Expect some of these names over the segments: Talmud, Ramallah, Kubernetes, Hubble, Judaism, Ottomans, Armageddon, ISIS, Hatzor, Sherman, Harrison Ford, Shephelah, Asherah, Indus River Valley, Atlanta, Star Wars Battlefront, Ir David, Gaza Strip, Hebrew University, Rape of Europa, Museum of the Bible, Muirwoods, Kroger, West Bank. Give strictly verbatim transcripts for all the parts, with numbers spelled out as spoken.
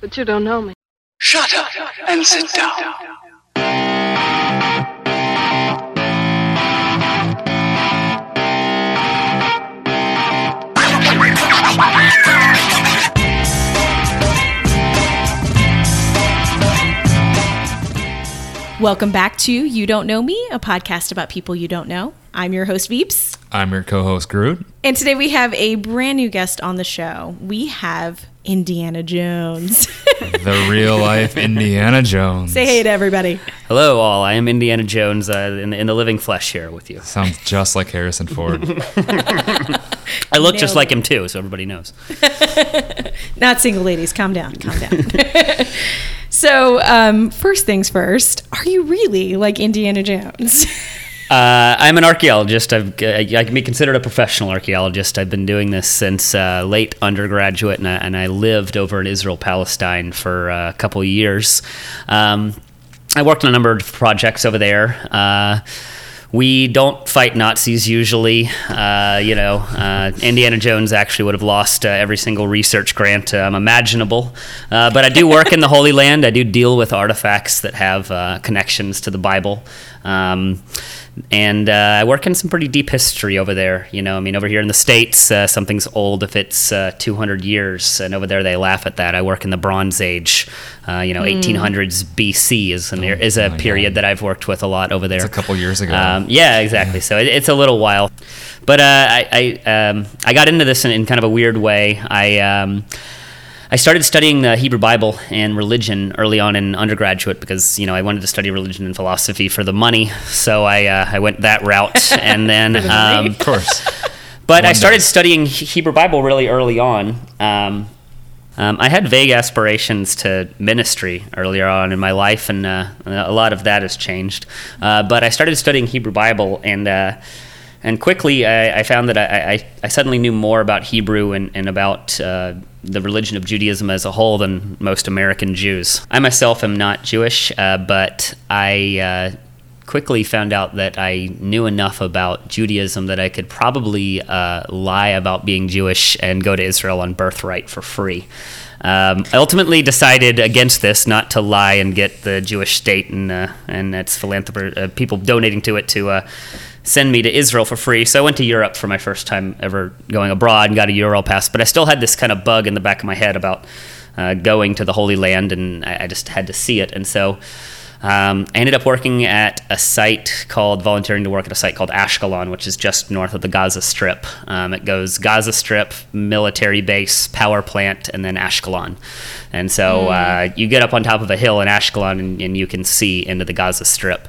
But you don't know me. Shut up and sit down. Welcome back to You Don't Know Me, a podcast about people you don't know. I'm your host, Veeps. I'm your co-host, Groot. And today we have a brand new guest on the show. We have Indiana Jones. The real life Indiana Jones. Say hey to everybody. Hello, all. I am Indiana Jones uh, in, in the living flesh here with you. Sounds just like Harrison Ford. I look Nailed just it. like him, too, so everybody knows. Not single ladies. Calm down. Calm down. So, um, first things first, are you really like Indiana Jones? uh, I'm an archaeologist. I've, I, I can be considered a professional archaeologist. I've been doing this since uh, late undergraduate, and I, and I lived over in Israel, Palestine for a couple of years. Um, I worked on a number of projects over there. Uh, We don't fight Nazis usually, uh, you know, uh, Indiana Jones actually would have lost uh, every single research grant um, imaginable, uh, but I do work in the Holy Land. I do deal with artifacts that have uh, connections to the Bible, um, and uh, I work in some pretty deep history over there, you know, I mean, over here in the States, uh, something's old if it's uh, two hundred years, and over there they laugh at that. I work in the Bronze Age, uh, you know, mm. eighteen hundreds B C is, an, oh, is a period God. that I've worked with a lot over there. It's a couple years ago. Um, Yeah, exactly. So it, it's a little while, but uh, I I, um, I got into this in, in kind of a weird way. I um, I started studying the Hebrew Bible and religion early on in undergraduate because you know I wanted to study religion and philosophy for the money. So I uh, I went that route, and then um, of course. But Wonder. I started studying Hebrew Bible really early on. Um, Um, I had vague aspirations to ministry earlier on in my life, and uh, a lot of that has changed. Uh, but I started studying Hebrew Bible, and uh, and quickly I, I found that I, I, I suddenly knew more about Hebrew and, and about uh, the religion of Judaism as a whole than most American Jews. I myself am not Jewish, uh, but I uh, quickly found out that I knew enough about Judaism that I could probably uh, lie about being Jewish and go to Israel on birthright for free. Um, I ultimately decided against this, not to lie and get the Jewish state and uh, and its philanthropy, uh, people donating to it to uh, send me to Israel for free. So I went to Europe for my first time ever going abroad and got a Euro pass. But I still had this kind of bug in the back of my head about uh, going to the Holy Land, and I, I just had to see it. And so Um, I ended up working at a site called, volunteering to work at a site called Ashkelon, which is just north of the Gaza Strip. Um, it goes Gaza Strip, military base, power plant, and then Ashkelon. And so mm. uh, you get up on top of a hill in Ashkelon and, and you can see into the Gaza Strip.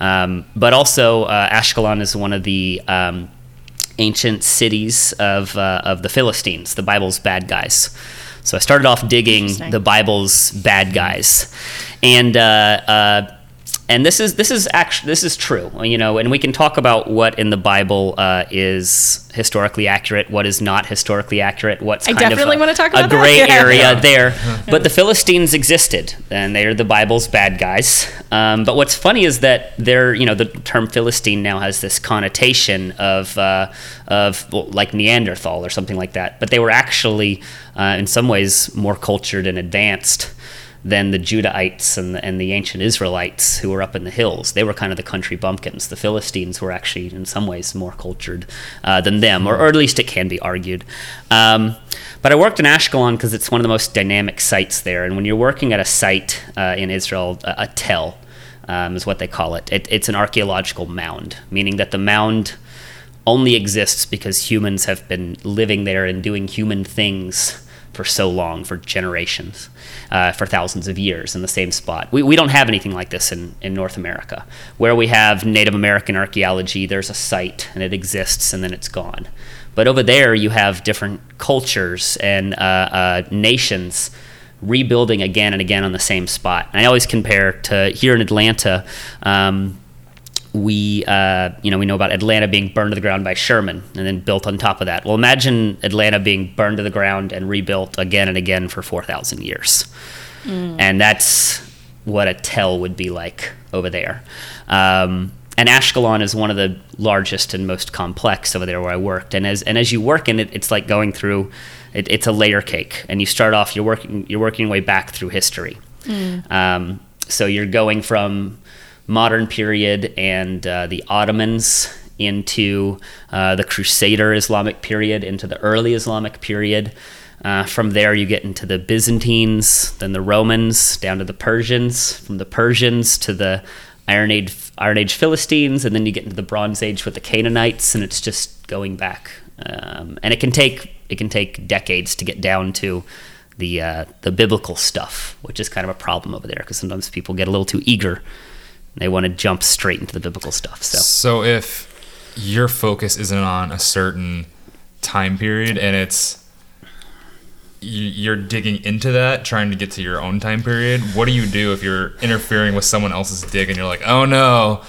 Um, but also uh, Ashkelon is one of the um, ancient cities of, uh, of the Philistines, the Bible's bad guys. So I started off digging the Bible's bad guys, and uh, uh, and this is this is actually this is true, you know. And we can talk about what in the Bible uh, is historically accurate, what is not historically accurate, what's I kind definitely of a, want to talk about a gray yeah. area yeah. there. Yeah. But the Philistines existed, and they are the Bible's bad guys. Um, but what's funny is that they're, you know, the term Philistine now has this connotation of uh, of well, like Neanderthal or something like that. But they were actually Uh, in some ways more cultured and advanced than the Judahites and the, and the ancient Israelites who were up in the hills. They were kind of the country bumpkins. The Philistines were actually in some ways more cultured uh, than them, or, or at least it can be argued. Um, but I worked in Ashkelon because it's one of the most dynamic sites there. And when you're working at a site uh, in Israel, a, a tel um, is what they call it. it. It's an archaeological mound, meaning that the mound only exists because humans have been living there and doing human things for so long, for generations, uh, for thousands of years in the same spot. We we don't have anything like this in, in North America. Where we have Native American archaeology, there's a site and it exists and then it's gone. But over there you have different cultures and uh, uh, nations rebuilding again and again on the same spot. And I always compare to here in Atlanta, um, we uh, you know we know about Atlanta being burned to the ground by Sherman and then built on top of that. Well, imagine Atlanta being burned to the ground and rebuilt again and again for four thousand years. Mm. And that's what a tell would be like over there. Um, And Ashkelon is one of the largest and most complex over there where I worked. And as and as you work in it, it's like going through, it, it's a layer cake. And you start off, you're working you're working your way back through history. Mm. Um, so you're going from modern period and uh, the Ottomans into uh, the Crusader Islamic period, into the early Islamic period. Uh, from there, you get into the Byzantines, then the Romans, down to the Persians, from the Persians to the Iron Age, Iron Age Philistines, and then you get into the Bronze Age with the Canaanites, and it's just going back. Um, and it can take it can take decades to get down to the uh, the biblical stuff, which is kind of a problem over there because sometimes people get a little too eager and they want to jump straight into the biblical stuff. So, so if your focus isn't on a certain time period, and it's you're digging into that, trying to get to your own time period, what do you do if you're interfering with someone else's dig and you're like, oh no,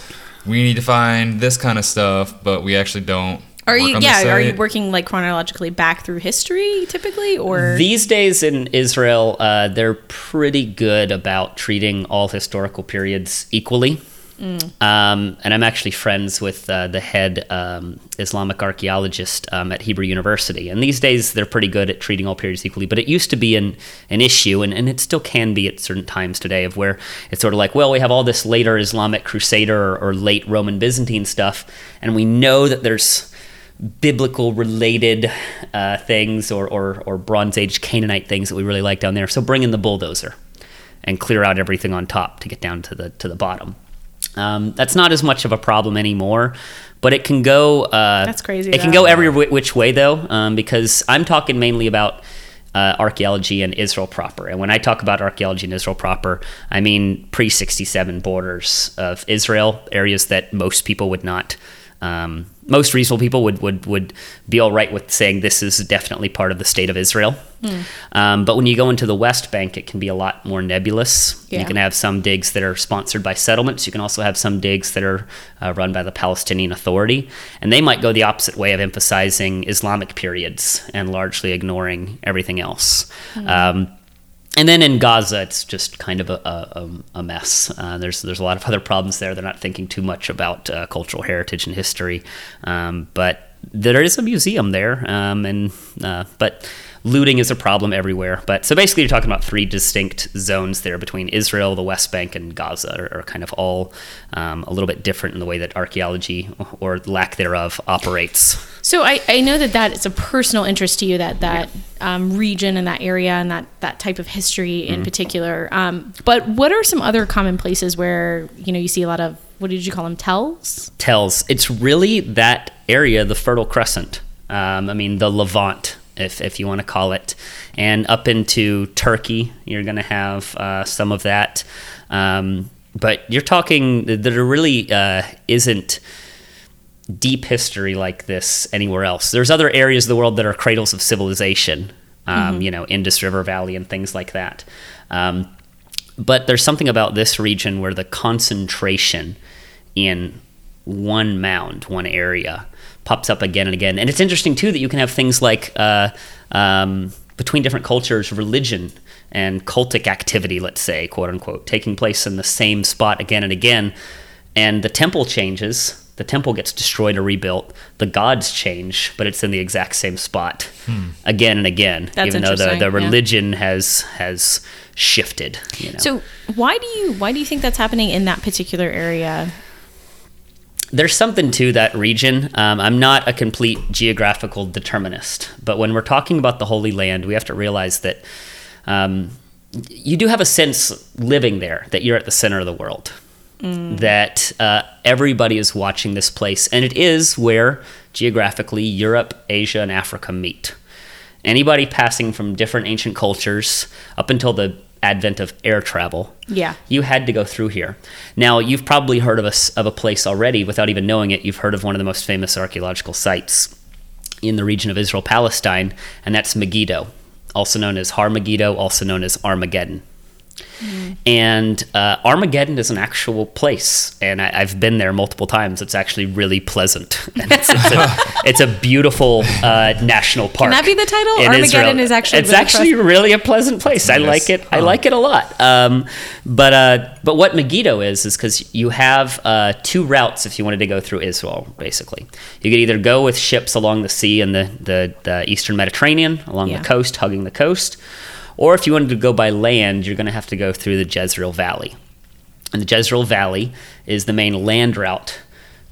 we need to find this kind of stuff, but we actually don't? Are you on yeah? Are you working like chronologically back through history typically, or these days in Israel, uh, they're pretty good about treating all historical periods equally. Mm. Um, and I'm actually friends with uh, the head um, Islamic archaeologist um, at Hebrew University. And these days, they're pretty good at treating all periods equally. But it used to be an, an issue, and, and it still can be at certain times today, of where it's sort of like, well, we have all this later Islamic Crusader or, or late Roman Byzantine stuff, and we know that there's biblical-related uh, things or, or, or Bronze Age Canaanite things that we really like down there. So bring in the bulldozer and clear out everything on top to get down to the to the bottom. Um, that's not as much of a problem anymore, but it can go. Uh, that's crazy. It though. can go every which way though, um, because I'm talking mainly about uh, archaeology in Israel proper. And when I talk about archaeology in Israel proper, I mean pre sixty-seven borders of Israel, areas that most people would not, um, most reasonable people would would would be all right with saying this is definitely part of the state of Israel. Mm. Um, but when you go into the West Bank, it can be a lot more nebulous. Yeah. You can have some digs that are sponsored by settlements. You can also have some digs that are uh, run by the Palestinian Authority. And they might go the opposite way of emphasizing Islamic periods and largely ignoring everything else. Mm. Um, and then in Gaza, it's just kind of a, a, a mess. Uh, there's there's a lot of other problems there. They're not thinking too much about uh, cultural heritage and history. Um, but there is a museum there. Um, and uh, but... Looting is a problem everywhere. But so basically you're talking about three distinct zones there between Israel, the West Bank, and Gaza are, are kind of all um, a little bit different in the way that archaeology or lack thereof operates. So I, I know that that is a personal interest to you, that that yeah. um, region and that area and that, that type of history in mm-hmm. particular. Um, but what are some other common places where, you know, you see a lot of, what did you call them, tells? Tells. It's really that area, the Fertile Crescent. Um, I mean, the Levant, if if you want to call it. And up into Turkey, you're going to have uh, some of that. Um, but you're talking that there really uh, isn't deep history like this anywhere else. There's other areas of the world that are cradles of civilization, um, mm-hmm. you know, Indus River Valley and things like that. Um, but there's something about this region where the concentration in one mound, one area, pops up again and again. And it's interesting, too, that you can have things like, uh, um, between different cultures, religion and cultic activity, let's say, quote unquote, taking place in the same spot again and again. And the temple changes. The temple gets destroyed or rebuilt. The gods change, but it's in the exact same spot hmm. again and again, That's even though the, the religion yeah. has has shifted. You know? So why do you why do you think that's happening in that particular area? There's something to that region. Um, I'm not a complete geographical determinist, but when we're talking about the Holy Land, we have to realize that um, you do have a sense living there that you're at the center of the world, mm. that uh, everybody is watching this place, and it is where geographically Europe, Asia, and Africa meet. Anybody passing from different ancient cultures up until the advent of air travel, yeah, you had to go through here. Now, you've probably heard of a, of a place already without even knowing it. You've heard of one of the most famous archaeological sites in the region of Israel-Palestine, and that's Megiddo, also known as Har Megiddo, also known as Armageddon. Mm. And uh, Armageddon is an actual place, and I, I've been there multiple times. It's actually really pleasant. And it's, it's, a, it's a beautiful uh, national park. Can that be the title? In Armageddon Israel. Is actually it's really actually pleasant. Really a pleasant place. I yes. like it. Huh. I like it a lot. Um, but uh, but what Megiddo is is because you have uh, two routes if you wanted to go through Israel. Basically, you could either go with ships along the sea and the the, the Eastern Mediterranean along yeah. the coast, hugging the coast. Or if you wanted to go by land, you're going to have to go through the Jezreel Valley. And the Jezreel Valley is the main land route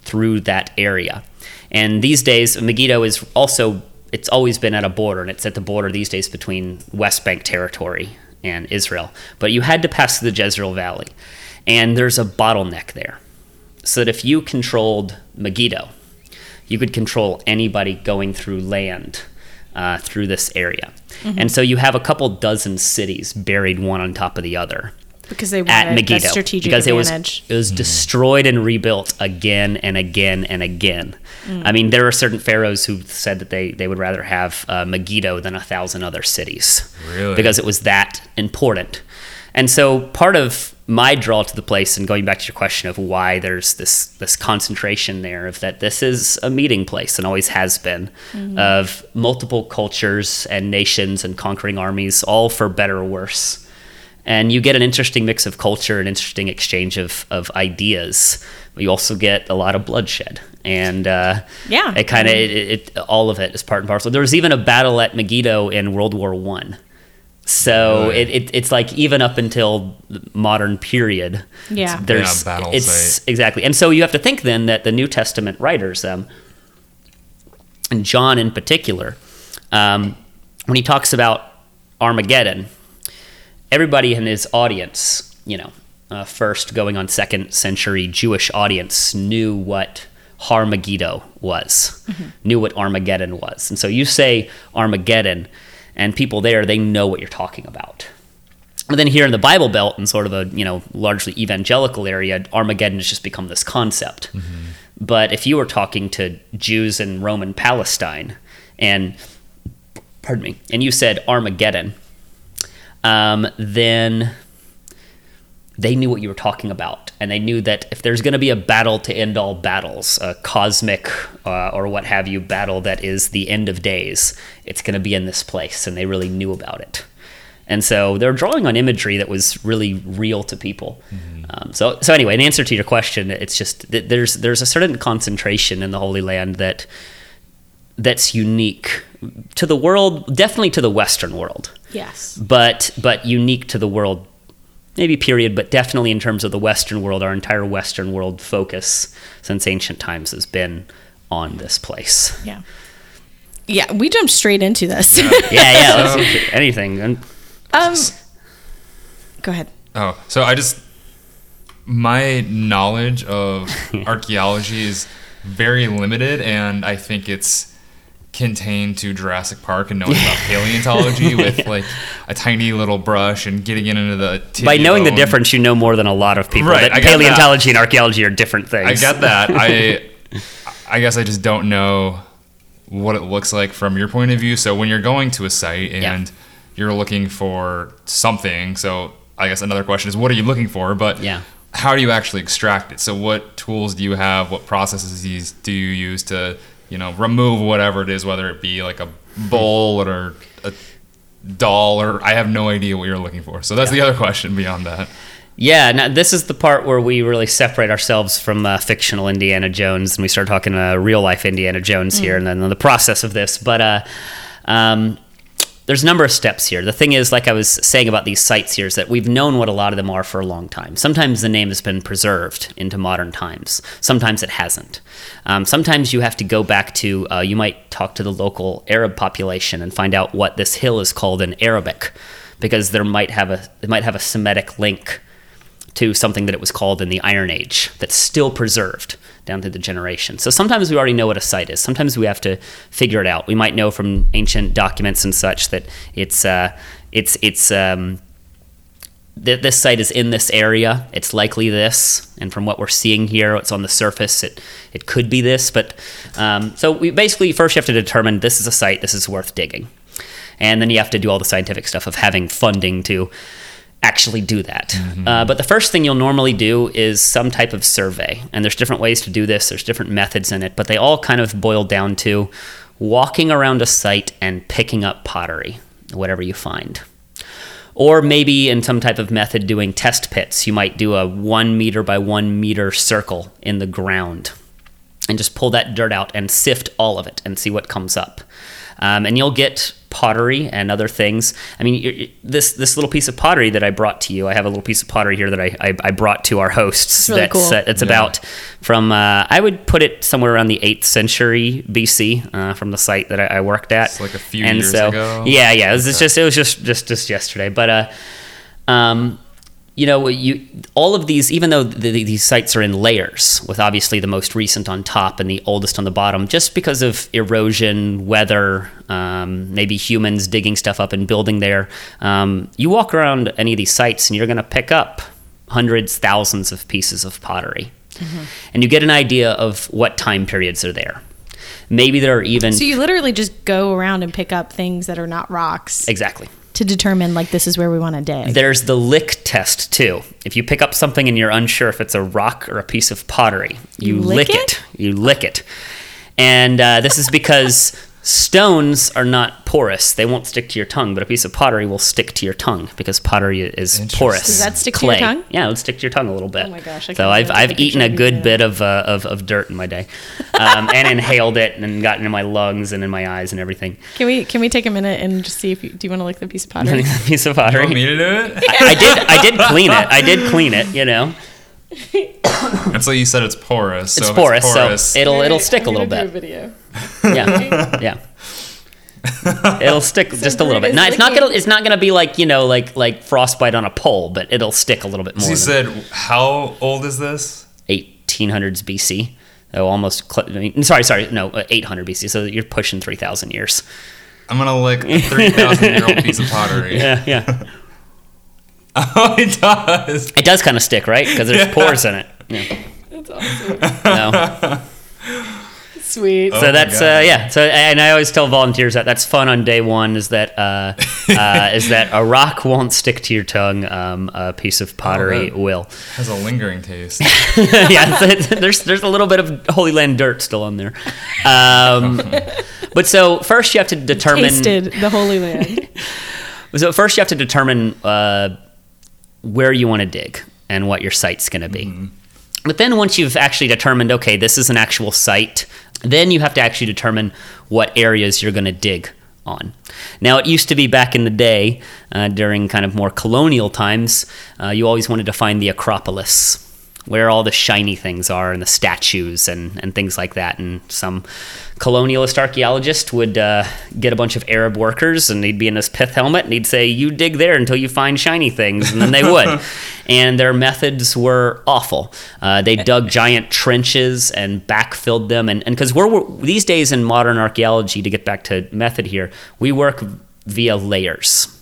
through that area. And these days, Megiddo is also, it's always been at a border, and it's at the border these days between West Bank territory and Israel. But you had to pass through the Jezreel Valley. And there's a bottleneck there. So that if you controlled Megiddo, you could control anybody going through land Uh, through this area. Mm-hmm. And so you have a couple dozen cities buried one on top of the other. Because they wanted Megiddo, that strategic because advantage. Because it was, it was mm-hmm. destroyed and rebuilt again and again and again. Mm. I mean, there are certain pharaohs who said that they, they would rather have uh, Megiddo than a thousand other cities. Really? Because it was that important. And so part of my draw to the place, and going back to your question of why there's this this concentration there, of that this is a meeting place and always has been, mm-hmm. of multiple cultures and nations and conquering armies, all for better or worse. And you get an interesting mix of culture, an interesting exchange of, of ideas. You also get a lot of bloodshed. And uh, yeah. it kind of, mm-hmm. it, it, all of it is part and parcel. There was even a battle at Megiddo in World War One. So right. it, it it's like even up until the modern period, yeah. there's yeah, battle it's site. Exactly, and so you have to think then that the New Testament writers, um, and John in particular, um, when he talks about Armageddon, everybody in his audience, you know, uh, first going on second century Jewish audience knew what Har Megiddo was, mm-hmm. knew what Armageddon was, and so you say Armageddon. And people there, they know what you're talking about. And then here in the Bible Belt, and sort of a, you know, largely evangelical area, Armageddon has just become this concept. Mm-hmm. But if you were talking to Jews in Roman Palestine, and pardon me, and you said Armageddon, um, then they knew what you were talking about, and they knew that if there's going to be a battle to end all battles, a cosmic uh, or what have you battle that is the end of days, it's going to be in this place, and they really knew about it. And so they're drawing on imagery that was really real to people. Mm-hmm. Um, so, so anyway, in answer to your question, it's just that there's there's a certain concentration in the Holy Land that that's unique to the world, definitely to the Western world. Yes, but but unique to the world. Maybe period, but definitely in terms of the Western world, our entire Western world focus since ancient times has been on this place. Yeah. Yeah, we jumped straight into this. Yeah, yeah, yeah so, let's anything. Um, just, go ahead. Oh, so I just, my knowledge of archaeology is very limited, and I think it's contained to Jurassic Park and knowing about paleontology with yeah. like a tiny little brush and getting into the by knowing bone. The difference, you know more than a lot of people. Right, that I paleontology that. And archaeology are different things. I got that. I I guess I just don't know what it looks like from your point of view. So when you're going to a site and yeah. you're looking for something, so I guess another question is, what are you looking for? But yeah. how do you actually extract it? So what tools do you have? What processes do you use to you know, remove whatever it is, whether it be like a bowl or a doll, or I have no idea what you're looking for. So that's yeah. the other question beyond that. Yeah, now this is the part where we really separate ourselves from uh, fictional Indiana Jones, and we start talking uh, real-life Indiana Jones mm. here, and then the process of this. But uh, um, there's a number of steps here. The thing is, like I was saying about these sites here, is that we've known what a lot of them are for a long time. Sometimes the name has been preserved into modern times. Sometimes it hasn't. Um, sometimes you have to go back to, uh, you might talk to the local Arab population and find out what this hill is called in Arabic, because there might have a, it might have a Semitic link to something that it was called in the Iron Age that's still preserved down through the generation. So sometimes we already know what a site is. Sometimes we have to figure it out. We might know from ancient documents and such that it's uh, it's it's um, th- this site is in this area. It's likely this, and from what we're seeing here, it's on the surface. It it could be this, but um, so we basically first you have to determine this is a site. This is worth digging, and then you have to do all the scientific stuff of having funding to actually do that. Mm-hmm. Uh, but the first thing you'll normally do is some type of survey. And there's different ways to do this. There's different methods in it, but they all kind of boil down to walking around a site and picking up pottery, whatever you find. Or maybe in some type of method doing test pits. You might do a one meter by one meter circle in the ground and just pull that dirt out and sift all of it and see what comes up. Um, and you'll get pottery and other things. I mean, you're, you're, this this little piece of pottery that I brought to you, I have a little piece of pottery here that I I, I brought to our hosts. That's really that's, cool. Uh, it's yeah. about from, uh, I would put it somewhere around the eighth century B C uh, from the site that I, I worked at. It's like a few and years so, ago. Yeah, yeah. It was, it's just, it was just, just, just yesterday. But, uh, um, you know, you all of these, even though the, the, these sites are in layers, with obviously the most recent on top and the oldest on the bottom, just because of erosion, weather, um, maybe humans digging stuff up and building there, um, you walk around any of these sites and you're going to pick up hundreds, thousands of pieces of pottery. Mm-hmm. And you get an idea of what time periods are there. Maybe there are even... So you literally just go around and pick up things that are not rocks. Exactly. To determine, like, this is where we want to dig. There's the lick test, too. If you pick up something and you're unsure if it's a rock or a piece of pottery, you, you lick, lick it? it. You lick it. And uh, this is because stones are not porous. They won't stick to your tongue, but a piece of pottery will stick to your tongue because pottery is porous. Does that stick clay. to your tongue? Yeah, it would stick to your tongue a little bit. Oh, my gosh. I so I've I've eaten a good bit of, uh, of of dirt in my day um, and inhaled it and gotten in my lungs and in my eyes and everything. Can we can we take a minute and just see if you... Do you want to lick the piece of pottery? The piece of pottery. You want me to do it? I, I, did, I did clean it. I did clean it, you know. That's like you said, it's porous. So it's, porous it's porous, so it'll, it'll stick I'm a little bit. Do a video. Yeah, yeah. It'll stick so just a little bit. Now, it's not gonna it's not gonna be like you know like like frostbite on a pole, but it'll stick a little bit more. So you said it. How old is this? eighteen hundreds B C. Oh, almost. Cl- I mean, sorry, sorry. No, eight hundred B C. So you're pushing three thousand years. I'm gonna lick a three thousand year old piece of pottery. Yeah, yeah. Oh, it does. It does kind of stick, right? Because there's yeah. pores in it. Yeah. That's awesome. No. Sweet. So oh that's uh, yeah. So and I always tell volunteers that that's fun on day one is that uh, uh, is that a rock won't stick to your tongue, um, a piece of pottery oh, will. Has a lingering taste. Yeah, it's, it's, there's there's a little bit of Holy Land dirt still on there. Um, but so first you have to determine tasted the Holy Land. So first you have to determine uh, where you want to dig and what your site's going to be. Mm-hmm. But then once you've actually determined, okay, this is an actual site, then you have to actually determine what areas you're going to dig on. Now, it used to be back in the day, uh, during kind of more colonial times, uh, you always wanted to find the Acropolis, where all the shiny things are and the statues and, and things like that. And some colonialist archaeologist would uh, get a bunch of Arab workers and he'd be in his pith helmet and he'd say, you dig there until you find shiny things. And then they would. And their methods were awful. Uh, they dug giant trenches and backfilled them. And because we're, we're these days in modern archaeology, to get back to method here, we work via layers.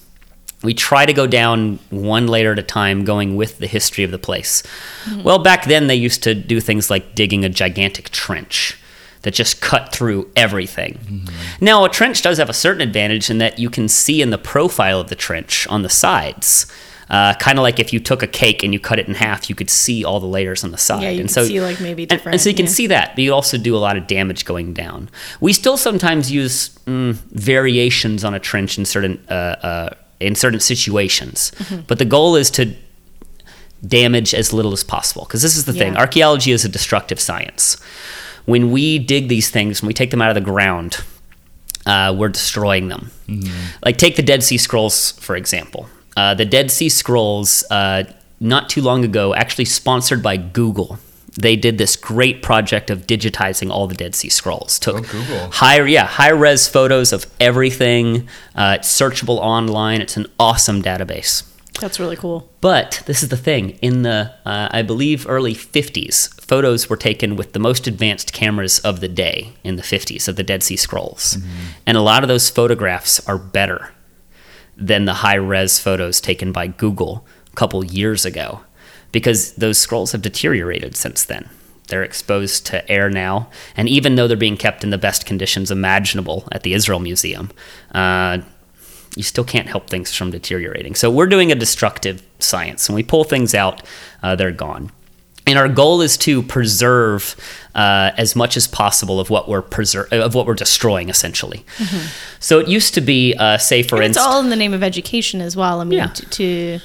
We try to go down one layer at a time, going with the history of the place. Mm-hmm. Well, back then they used to do things like digging a gigantic trench that just cut through everything. Mm-hmm. Now, a trench does have a certain advantage in that you can see in the profile of the trench on the sides. Uh, kind of like if you took a cake and you cut it in half, you could see all the layers on the side. Yeah, you and can so, see like maybe different. And, and so you can yeah. see that, but you also do a lot of damage going down. We still sometimes use mm, variations on a trench in certain uh, uh, in certain situations. Mm-hmm. But the goal is to damage as little as possible. Because this is the yeah. thing. Archaeology is a destructive science. When we dig these things, when we take them out of the ground, uh, we're destroying them. Mm-hmm. Like take the Dead Sea Scrolls, for example. Uh, the Dead Sea Scrolls, uh, not too long ago, actually sponsored by Google. They did this great project of digitizing all the Dead Sea Scrolls. Took oh, Google. high, yeah, high-res photos of everything. Uh, it's searchable online. It's an awesome database. That's really cool. But this is the thing. In the, uh, I believe, early fifties, photos were taken with the most advanced cameras of the day in the fifties of the Dead Sea Scrolls. Mm-hmm. And a lot of those photographs are better than the high-res photos taken by Google a couple years ago, because those scrolls have deteriorated since then. They're exposed to air now, and even though they're being kept in the best conditions imaginable at the Israel Museum, uh, you still can't help things from deteriorating. So we're doing a destructive science. When we pull things out, uh, they're gone. And our goal is to preserve uh, as much as possible of what we're preser- of what we're destroying, essentially. Mm-hmm. So it used to be, uh, say, for instance... It's all in the name of education as well. I mean, yeah. to... to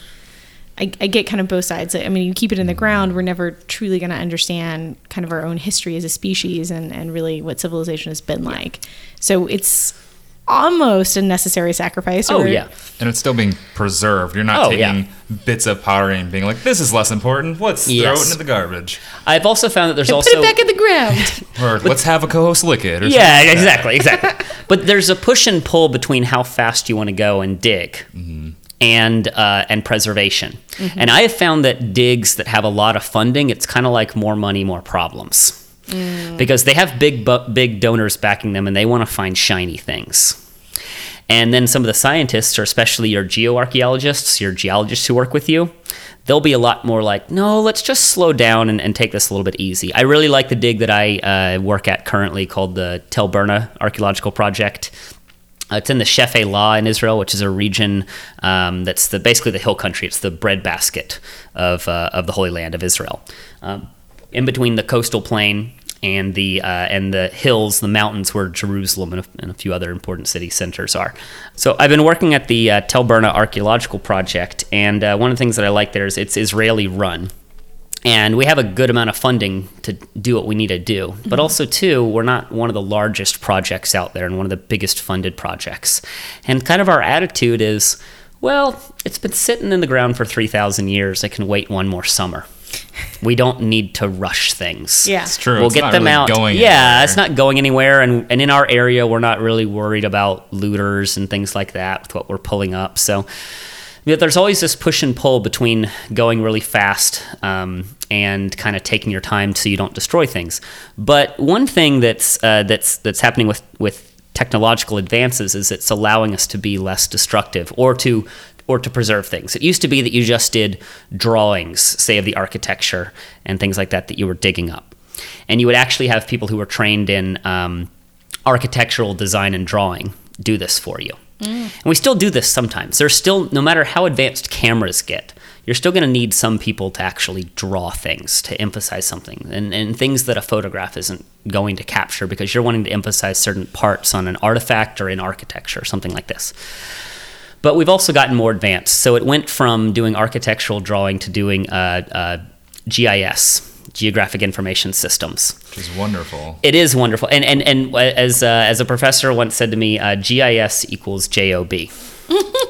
I, I get kind of both sides. I mean, you keep it in the ground, we're never truly going to understand kind of our own history as a species and, and really what civilization has been like. So it's almost a necessary sacrifice. Or, oh, yeah. And it's still being preserved. You're not oh, taking yeah. bits of pottery and being like, this is less important. Let's yes. throw it into the garbage. I've also found that there's and also... Put it back in the ground. Or but, let's have a co-host lick it. Or yeah, something exactly, like exactly. But there's a push and pull between how fast you want to go and dig. Mm-hmm. and uh, and preservation. Mm-hmm. And I have found that digs that have a lot of funding, it's kind of like more money, more problems. Mm. Because they have big big donors backing them, and they want to find shiny things. And then some of the scientists, or especially your geoarchaeologists, your geologists who work with you, they'll be a lot more like, no, let's just slow down and, and take this a little bit easy. I really like the dig that I uh, work at currently called the Tel Burna Archaeological Project. It's in the Shephelah in Israel, which is a region um, that's the basically the hill country. It's the breadbasket of uh, of the Holy Land of Israel, um, in between the coastal plain and the uh, and the hills, the mountains where Jerusalem and a, and a few other important city centers are. So I've been working at the uh, Tel Burna Archaeological Project, and uh, one of the things that I like there is it's Israeli run. And we have a good amount of funding to do what we need to do. But also, too, we're not one of the largest projects out there and one of the biggest funded projects. And kind of our attitude is, well, it's been sitting in the ground for three thousand years. I can wait one more summer. We don't need to rush things. Yeah, it's true. We'll it's get not them really out. Going yeah, anywhere. It's not going anywhere. And and in our area, we're not really worried about looters and things like that with what we're pulling up. So... There's always this push and pull between going really fast um, and kind of taking your time so you don't destroy things. But one thing that's uh, that's that's happening with, with technological advances is it's allowing us to be less destructive or to or to preserve things. It used to be that you just did drawings, say, of the architecture and things like that that you were digging up, and you would actually have people who were trained in um, architectural design and drawing do this for you. Mm. And we still do this sometimes. There's still, no matter how advanced cameras get, you're still going to need some people to actually draw things, to emphasize something, and, and things that a photograph isn't going to capture because you're wanting to emphasize certain parts on an artifact or in architecture, something like this. But we've also gotten more advanced. So it went from doing architectural drawing to doing uh, uh, G I S. Geographic information systems, which is wonderful. It is wonderful, and and and as uh, as a professor once said to me, uh, G I S equals J O B.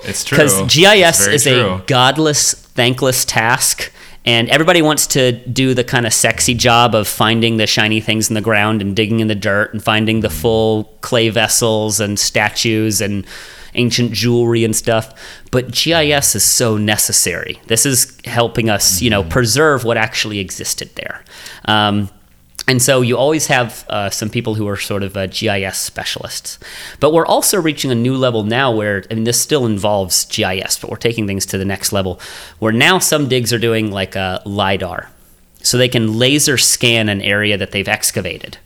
It's true, because G I S is true. A godless, thankless task, and everybody wants to do the kind of sexy job of finding the shiny things in the ground and digging in the dirt and finding the full clay vessels and statues and ancient jewelry and stuff, but G I S is so necessary. This is helping us, you know, preserve what actually existed there. Um, and so you always have uh, some people who are sort of uh, G I S specialists. But we're also reaching a new level now where, I mean, this still involves G I S, but we're taking things to the next level, where now some digs are doing like a LiDAR. So they can laser scan an area that they've excavated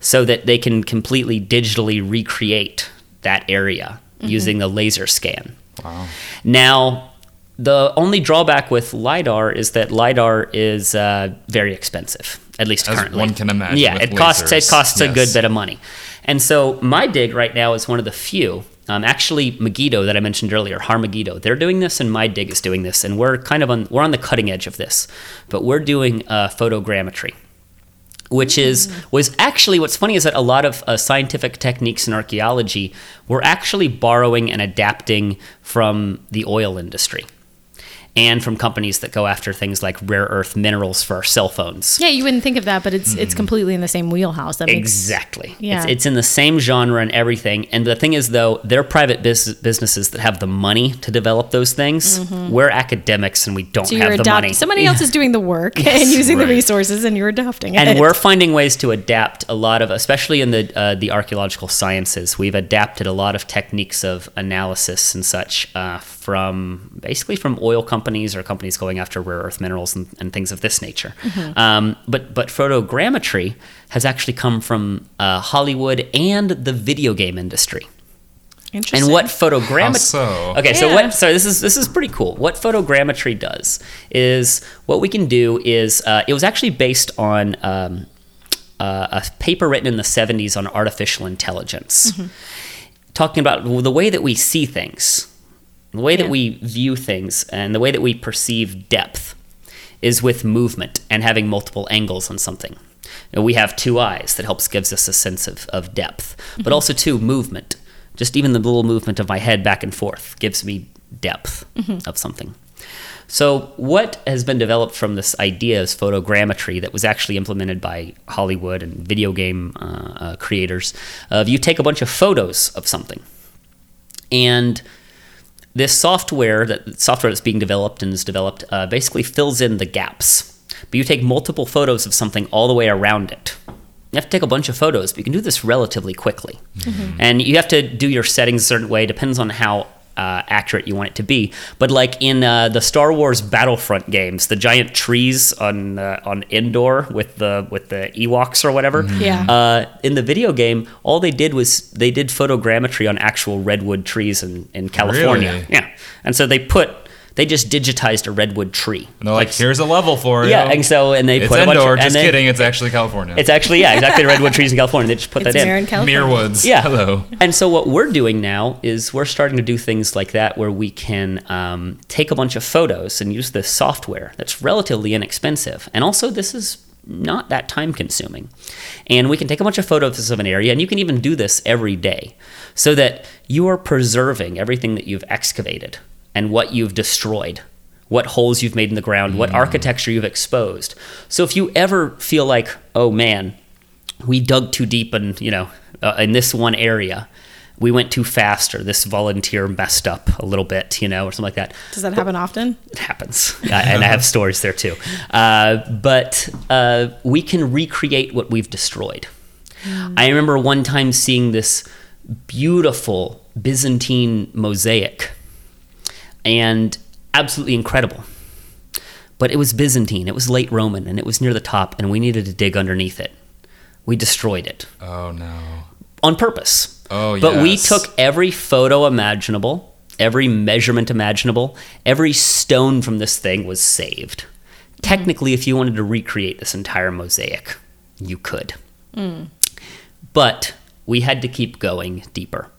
so that they can completely digitally recreate that area. Mm-hmm. Using the laser scan. Wow. Now, the only drawback with LiDAR is that LiDAR is uh, very expensive, at least as currently. One can imagine. Yeah, it costs, it costs yes. a good bit of money. And so my dig right now is one of the few. Um, actually, Megiddo that I mentioned earlier, Har Megiddo, they're doing this, and my dig is doing this, and we're kind of on we're on the cutting edge of this, but we're doing uh, photogrammetry. Which is was actually what's funny is that a lot of uh, scientific techniques in archaeology were actually borrowing and adapting from the oil industry and from companies that go after things like rare earth minerals for our cell phones. Yeah, you wouldn't think of that, but it's mm. it's completely in the same wheelhouse. That makes, exactly. Yeah. It's, it's in the same genre and everything. And the thing is, though, they're private bus- businesses that have the money to develop those things. Mm-hmm. We're academics and we don't so have the adopt- money. Somebody else is doing the work yes, and using right. the resources, and you're adopting it. And we're finding ways to adapt a lot of, especially in the uh, the archaeological sciences, we've adapted a lot of techniques of analysis and such uh, from basically from oil companies. Companies or companies going after rare earth minerals and, and things of this nature. Mm-hmm. Um, but but photogrammetry has actually come from uh, Hollywood and the video game industry. Interesting. And what photogrammetry? So? Okay, yeah. so what? So this is this is pretty cool. What photogrammetry does is what we can do is uh, it was actually based on um, uh, a paper written in the seventies on artificial intelligence, mm-hmm. talking about the way that we see things, the way yeah. that we view things, and the way that we perceive depth is with movement and having multiple angles on something. And we have two eyes that helps gives us a sense of, of depth, but mm-hmm. also too movement. Just even the little movement of my head back and forth gives me depth mm-hmm. of something. So what has been developed from this idea is photogrammetry that was actually implemented by Hollywood and video game uh, uh, creators of you take a bunch of photos of something. And this software, that software that's being developed and is developed, uh, basically fills in the gaps. But you take multiple photos of something all the way around it. You have to take a bunch of photos, but you can do this relatively quickly. Mm-hmm. And you have to do your settings a certain way. Depends on how uh, accurate you want it to be. But like in uh, the Star Wars Battlefront games, the giant trees on uh, on Endor with the with the Ewoks or whatever. Mm-hmm. Yeah. Uh, in the video game, all they did was they did photogrammetry on actual redwood trees in, in California. Really? Yeah. And so they put. They just digitized a redwood tree. And they're like, like here's a level for it. Yeah, you know? And so, and they it's put Endor, a bunch of... It's just they, kidding, it's actually California. It's actually, yeah, exactly, redwood trees in California. They just put it's that in. It's in California. Muirwoods. Yeah. Hello. And so what we're doing now is we're starting to do things like that where we can um, take a bunch of photos and use this software that's relatively inexpensive. And also, this is not that time-consuming. And we can take a bunch of photos of an area, and you can even do this every day, so that you are preserving everything that you've excavated. And what you've destroyed, what holes you've made in the ground, what architecture you've exposed. So if you ever feel like, oh man, we dug too deep and you know, uh, in this one area, we went too fast, or this volunteer messed up a little bit, you know, or something like that. Does that but happen often? It happens, I, and I have stories there too. Uh, but uh, we can recreate what we've destroyed. Mm. I remember one time seeing this beautiful Byzantine mosaic. And absolutely incredible. But it was Byzantine, it was late Roman, and it was near the top, and we needed to dig underneath it. We destroyed it. Oh, no. On purpose. Oh, yes. But we took every photo imaginable, every measurement imaginable, every stone from this thing was saved. Technically, if you wanted to recreate this entire mosaic, you could. Mm. But we had to keep going deeper.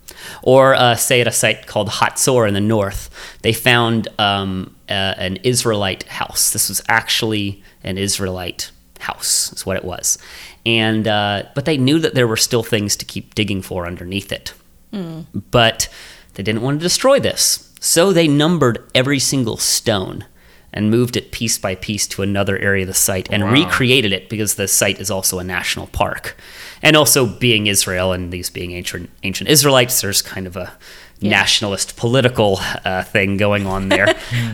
Or uh, say at a site called Hatzor in the north, they found um, uh, an Israelite house. This was actually an Israelite house, is what it was. And uh, but they knew that there were still things to keep digging for underneath it. Mm. But they didn't want to destroy this. So they numbered every single stone and moved it piece by piece to another area of the site and wow. recreated it because the site is also a national park. And also being Israel and these being ancient ancient Israelites, there's kind of a yeah. nationalist political uh, thing going on there.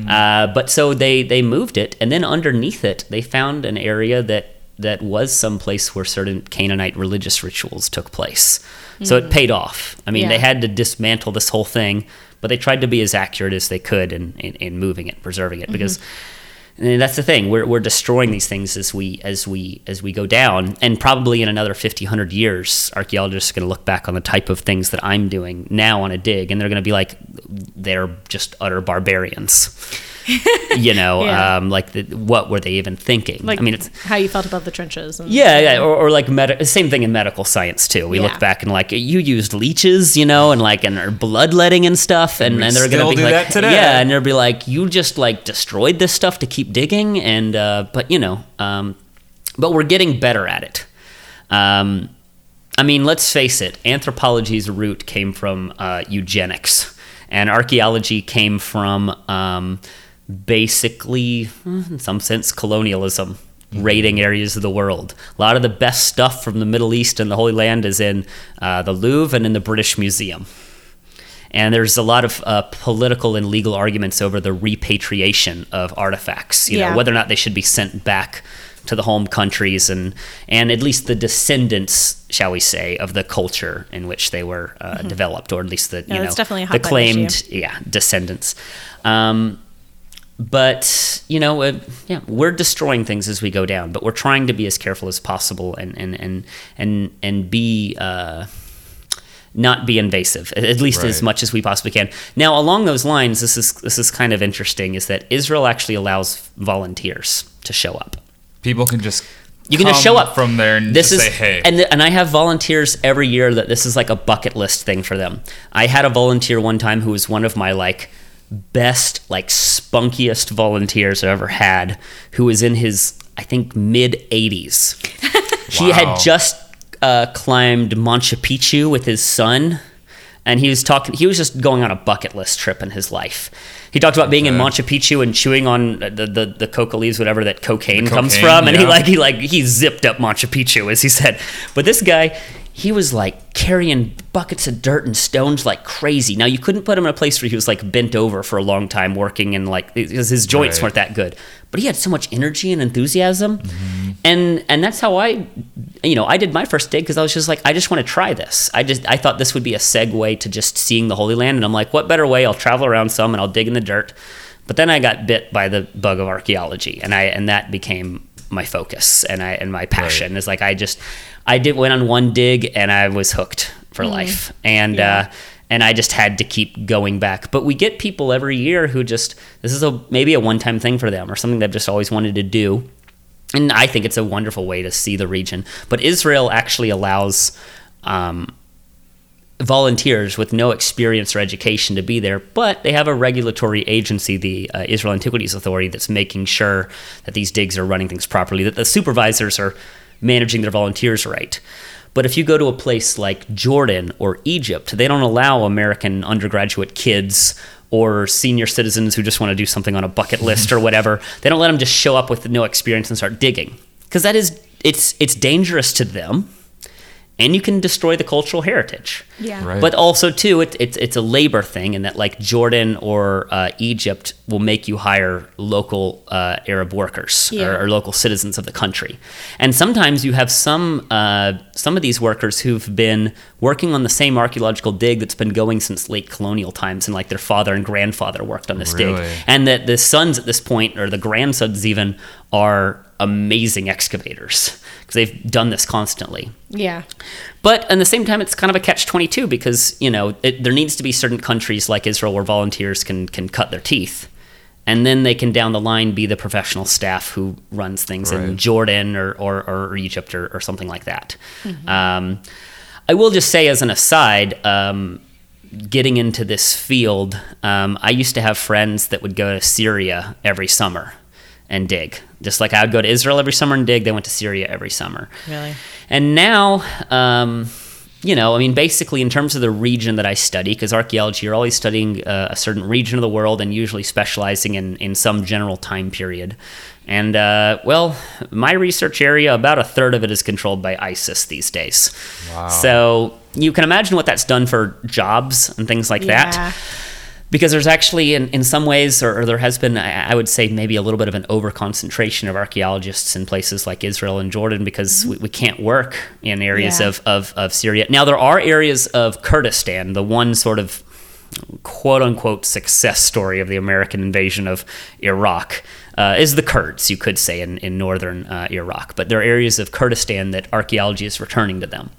uh, but so they, they moved it, and then underneath it, they found an area that, that was some place where certain Canaanite religious rituals took place. Mm-hmm. So it paid off. I mean, yeah. they had to dismantle this whole thing, but they tried to be as accurate as they could in, in, in moving it, preserving it, mm-hmm. because... And that's the thing. We're we're destroying these things as we as we as we go down, and probably in another fifty, one hundred years, archaeologists are going to look back on the type of things that I'm doing now on a dig, and they're going to be like, they're just utter barbarians. you know, yeah. um, like the, what were they even thinking? Like I mean, it's how you felt about the trenches. And yeah, yeah, or, or like med- same thing in medical science too. We yeah. look back and like you used leeches, you know, and like and bloodletting and stuff, and, and, and they're going to be like, yeah, and they'll be like, you just like destroyed this stuff to keep digging, and uh, but you know, um, but we're getting better at it. Um, I mean, let's face it, anthropology's root came from uh, eugenics, and archaeology came from. Um, Basically, in some sense, colonialism, raiding areas of the world. A lot of the best stuff from the Middle East and the Holy Land is in uh, the Louvre and in the British Museum. And there's a lot of uh, political and legal arguments over the repatriation of artifacts, you yeah. know, whether or not they should be sent back to the home countries and and at least the descendants, shall we say, of the culture in which they were uh, mm-hmm. developed, or at least the no, you know the claimed yeah descendants. Um, But, you know, uh, yeah, we're destroying things as we go down, but we're trying to be as careful as possible and and, and, and, and be uh, not be invasive, at least right. as much as we possibly can. Now, along those lines, this is this is kind of interesting, is that Israel actually allows volunteers to show up. People can just you can come just show up from there and this just is, say, hey. And, the, and I have volunteers every year that this is like a bucket list thing for them. I had a volunteer one time who was one of my like best, like spunkiest volunteers I've ever had, who was in his, I think, mid-eighties. He wow. had just Uh, climbed Machu Picchu with his son, and he was talking. He was just going on a bucket list trip in his life. He talked about being okay. in Machu Picchu and chewing on the the, the coca leaves, whatever that cocaine, cocaine comes from. And yeah. he like he like he zipped up Machu Picchu, as he said. But this guy, he was like carrying buckets of dirt and stones like crazy. Now you couldn't put him in a place where he was like bent over for a long time working, and like his, his joints right. weren't that good. But he had so much energy and enthusiasm, mm-hmm. and and that's how I. You know, I did my first dig because I was just like, I just want to try this. I just, I thought this would be a segue to just seeing the Holy Land. And I'm like, what better way? I'll travel around some and I'll dig in the dirt. But then I got bit by the bug of archaeology, and I, and that became my focus and I, and my passion. Right. It's like, I just, I did went on one dig and I was hooked for mm-hmm. life. And, yeah. uh, and I just had to keep going back. But we get people every year who just, this is a, maybe a one-time thing for them or something they've just always wanted to do. And I think it's a wonderful way to see the region. But Israel actually allows um, volunteers with no experience or education to be there, but they have a regulatory agency, the uh, Israel Antiquities Authority, that's making sure that these digs are running things properly, that the supervisors are managing their volunteers right. But if you go to a place like Jordan or Egypt, they don't allow American undergraduate kids or senior citizens who just want to do something on a bucket list or whatever. They don't let them just show up with no experience and start digging, because that is it's it's dangerous to them, and you can destroy the cultural heritage. Yeah. Right. But also too, it, it's it's a labor thing, in that like Jordan or uh, Egypt will make you hire local uh, Arab workers yeah. or, or local citizens of the country, and sometimes you have some uh, some of these workers who've been working on the same archaeological dig that's been going since late colonial times, and like their father and grandfather worked on this really? dig, and that the sons at this point, or the grandsons even, are amazing excavators because they've done this constantly. Yeah. But at the same time, it's kind of a catch twenty-two, because you know it, there needs to be certain countries like Israel where volunteers can can cut their teeth, and then they can down the line be the professional staff who runs things right. in Jordan or or, or Egypt or, or something like that. Mm-hmm. Um, I will just say as an aside, um, getting into this field, um, I used to have friends that would go to Syria every summer and dig. Just like I would go to Israel every summer and dig, they went to Syria every summer. Really? And now, um, you know, I mean, basically in terms of the region that I study, because archaeology, you're always studying uh, a certain region of the world and usually specializing in, in some general time period. And, uh, well, my research area, about a third of it is controlled by ISIS these days. Wow. So you can imagine what that's done for jobs and things like yeah. that. Because there's actually, in, in some ways, or, or there has been, I, I would say, maybe a little bit of an over-concentration of archaeologists in places like Israel and Jordan, because mm-hmm. we, we can't work in areas yeah. of, of, of Syria. Now, there are areas of Kurdistan, the one sort of quote-unquote success story of the American invasion of Iraq, uh, is the Kurds, you could say, in, in northern uh, Iraq. But there are areas of Kurdistan that archaeology is returning to them,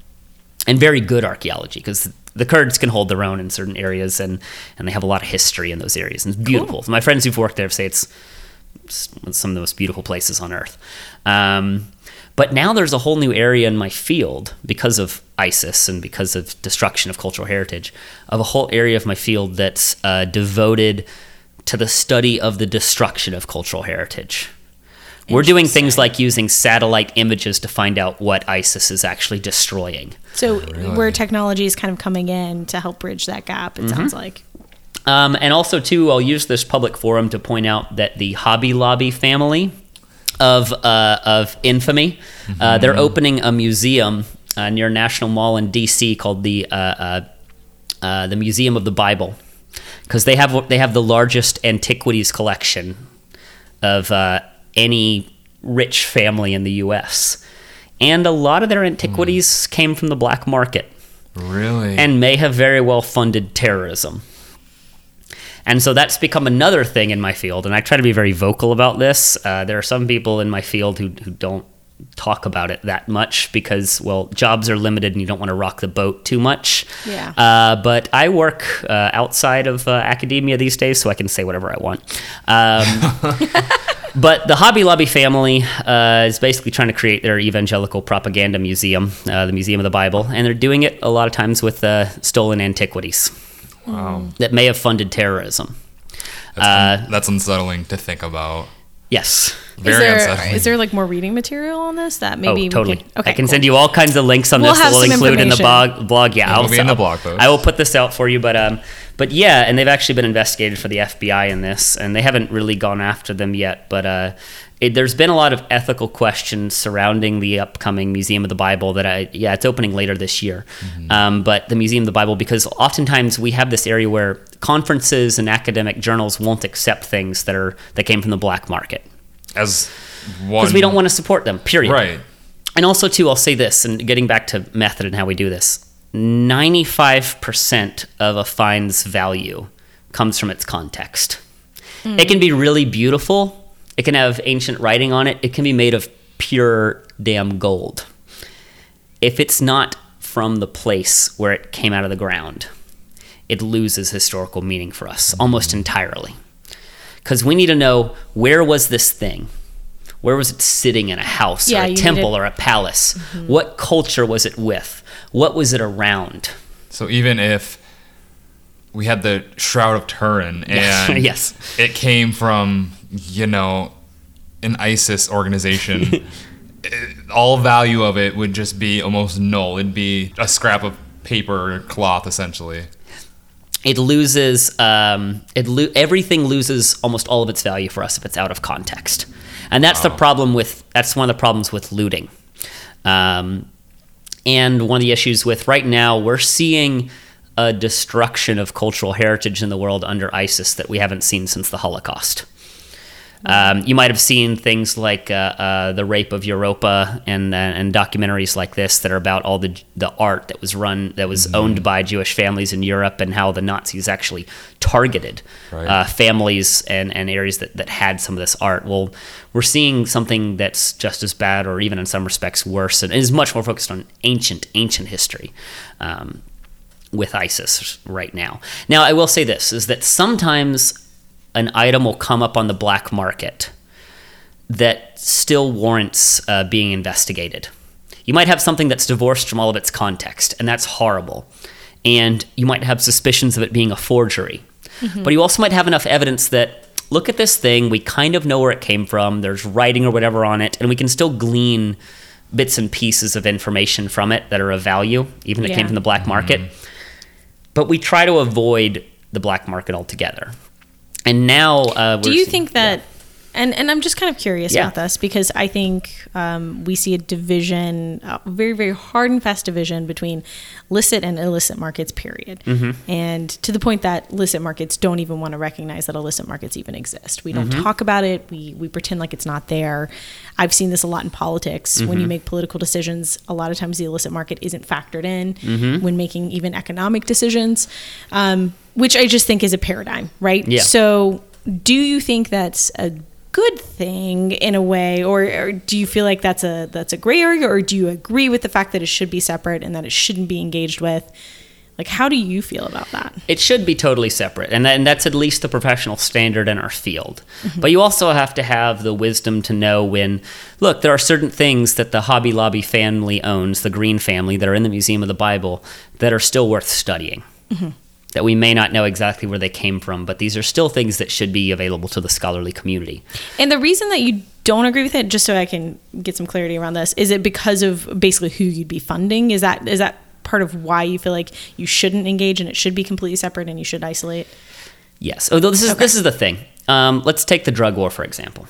and very good archaeology, because the Kurds can hold their own in certain areas, and, and they have a lot of history in those areas, and it's beautiful. Cool. My friends who've worked there say it's some of the most beautiful places on earth. Um, but now there's a whole new area in my field, because of ISIS and because of destruction of cultural heritage, of a whole area of my field that's uh, devoted to the study of the destruction of cultural heritage. We're doing things like using satellite images to find out what ISIS is actually destroying. So really? Where technology is kind of coming in to help bridge that gap, it mm-hmm. sounds like. Um, and also, too, I'll use this public forum to point out that the Hobby Lobby family of uh, of infamy, mm-hmm. uh, they're opening a museum uh, near National Mall in D C called the uh, uh, uh, the Museum of the Bible, because they have they have the largest antiquities collection of uh any rich family in the U S. And a lot of their antiquities mm. came from the black market. Really? And may have very well funded terrorism. And so that's become another thing in my field, and I try to be very vocal about this. Uh, there are some people in my field who, who don't talk about it that much because, well, jobs are limited and you don't want to rock the boat too much. Yeah. Uh, but I work uh, outside of uh, academia these days, so I can say whatever I want. Um, but the Hobby Lobby family uh, is basically trying to create their evangelical propaganda museum, uh, the Museum of the Bible, and they're doing it a lot of times with uh, stolen antiquities wow. that may have funded terrorism. That's, uh, un- that's unsettling to think about. Yes. Very is there, unsettling. Is there like more reading material on this that maybe? Oh, totally. We can, okay, I can cool. send you all kinds of links on we'll this that we'll include in the blog. blog. Yeah, I'll, be in the blog post. I will put this out for you. But um, but yeah, and they've actually been investigated for the F B I in this, and they haven't really gone after them yet. But uh, it, there's been a lot of ethical questions surrounding the upcoming Museum of the Bible that I yeah it's opening later this year. Mm-hmm. Um, but the Museum of the Bible, because oftentimes we have this area where conferences and academic journals won't accept things that are that came from the black market. As one. Because we don't want to support them, period. Right. And also, too, I'll say this, and getting back to method and how we do this, ninety-five percent of a find's value comes from its context. Mm. It can be really beautiful. It can have ancient writing on it. It can be made of pure damn gold. If it's not from the place where it came out of the ground, it loses historical meaning for us mm-hmm. almost entirely. Because we need to know, where was this thing? Where was it sitting in a house yeah, or a temple needed... or a palace? Mm-hmm. What culture was it with? What was it around? So even if we had the Shroud of Turin and yes. it came from, you know, an ISIS organization, it, all value of it would just be almost null. It'd be a scrap of paper or cloth, essentially. It loses, um, it lo- everything loses almost all of its value for us if it's out of context. And that's wow. the problem with, that's one of the problems with looting. Um, and one of the issues with right now, we're seeing a destruction of cultural heritage in the world under ISIS that we haven't seen since the Holocaust. Um, you might have seen things like uh, uh, the Rape of Europa and uh, and documentaries like this that are about all the the art that was run that was mm-hmm. owned by Jewish families in Europe and how the Nazis actually targeted right. uh, families and, and areas that, that had some of this art. Well, we're seeing something that's just as bad or even in some respects worse and is much more focused on ancient, ancient history um, with ISIS right now. Now, I will say this, is that sometimes an item will come up on the black market that still warrants uh, being investigated. You might have something that's divorced from all of its context, and that's horrible. And you might have suspicions of it being a forgery. Mm-hmm. But you also might have enough evidence that, look at this thing, we kind of know where it came from, there's writing or whatever on it, and we can still glean bits and pieces of information from it that are of value, even if yeah. it came from the black market. Mm-hmm. But we try to avoid the black market altogether. And now, uh, we're do you seeing, think that? Yeah. And and I'm just kind of curious yeah. about this because I think um, we see a division, a very very hard and fast division between licit and illicit markets. Period. Mm-hmm. And to the point that licit markets don't even want to recognize that illicit markets even exist. We don't mm-hmm. talk about it. We we pretend like it's not there. I've seen this a lot in politics. Mm-hmm. When you make political decisions, a lot of times the illicit market isn't factored in mm-hmm. when making even economic decisions. Um, Which I just think is a paradigm, right? Yeah. So do you think that's a good thing in a way, or, or do you feel like that's a that's a gray area, or do you agree with the fact that it should be separate and that it shouldn't be engaged with? Like, how do you feel about that? It should be totally separate, and, that, and that's at least the professional standard in our field. Mm-hmm. But you also have to have the wisdom to know when, look, there are certain things that the Hobby Lobby family owns, the Green family, that are in the Museum of the Bible, that are still worth studying. Mm-hmm. That we may not know exactly where they came from, but these are still things that should be available to the scholarly community. And the reason that you don't agree with it, just so I can get some clarity around this, is it because of basically who you'd be funding? Is that is that part of why you feel like you shouldn't engage and it should be completely separate and you should isolate? Yes. Although this is okay. this is the thing. Um, let's take the drug war, for example.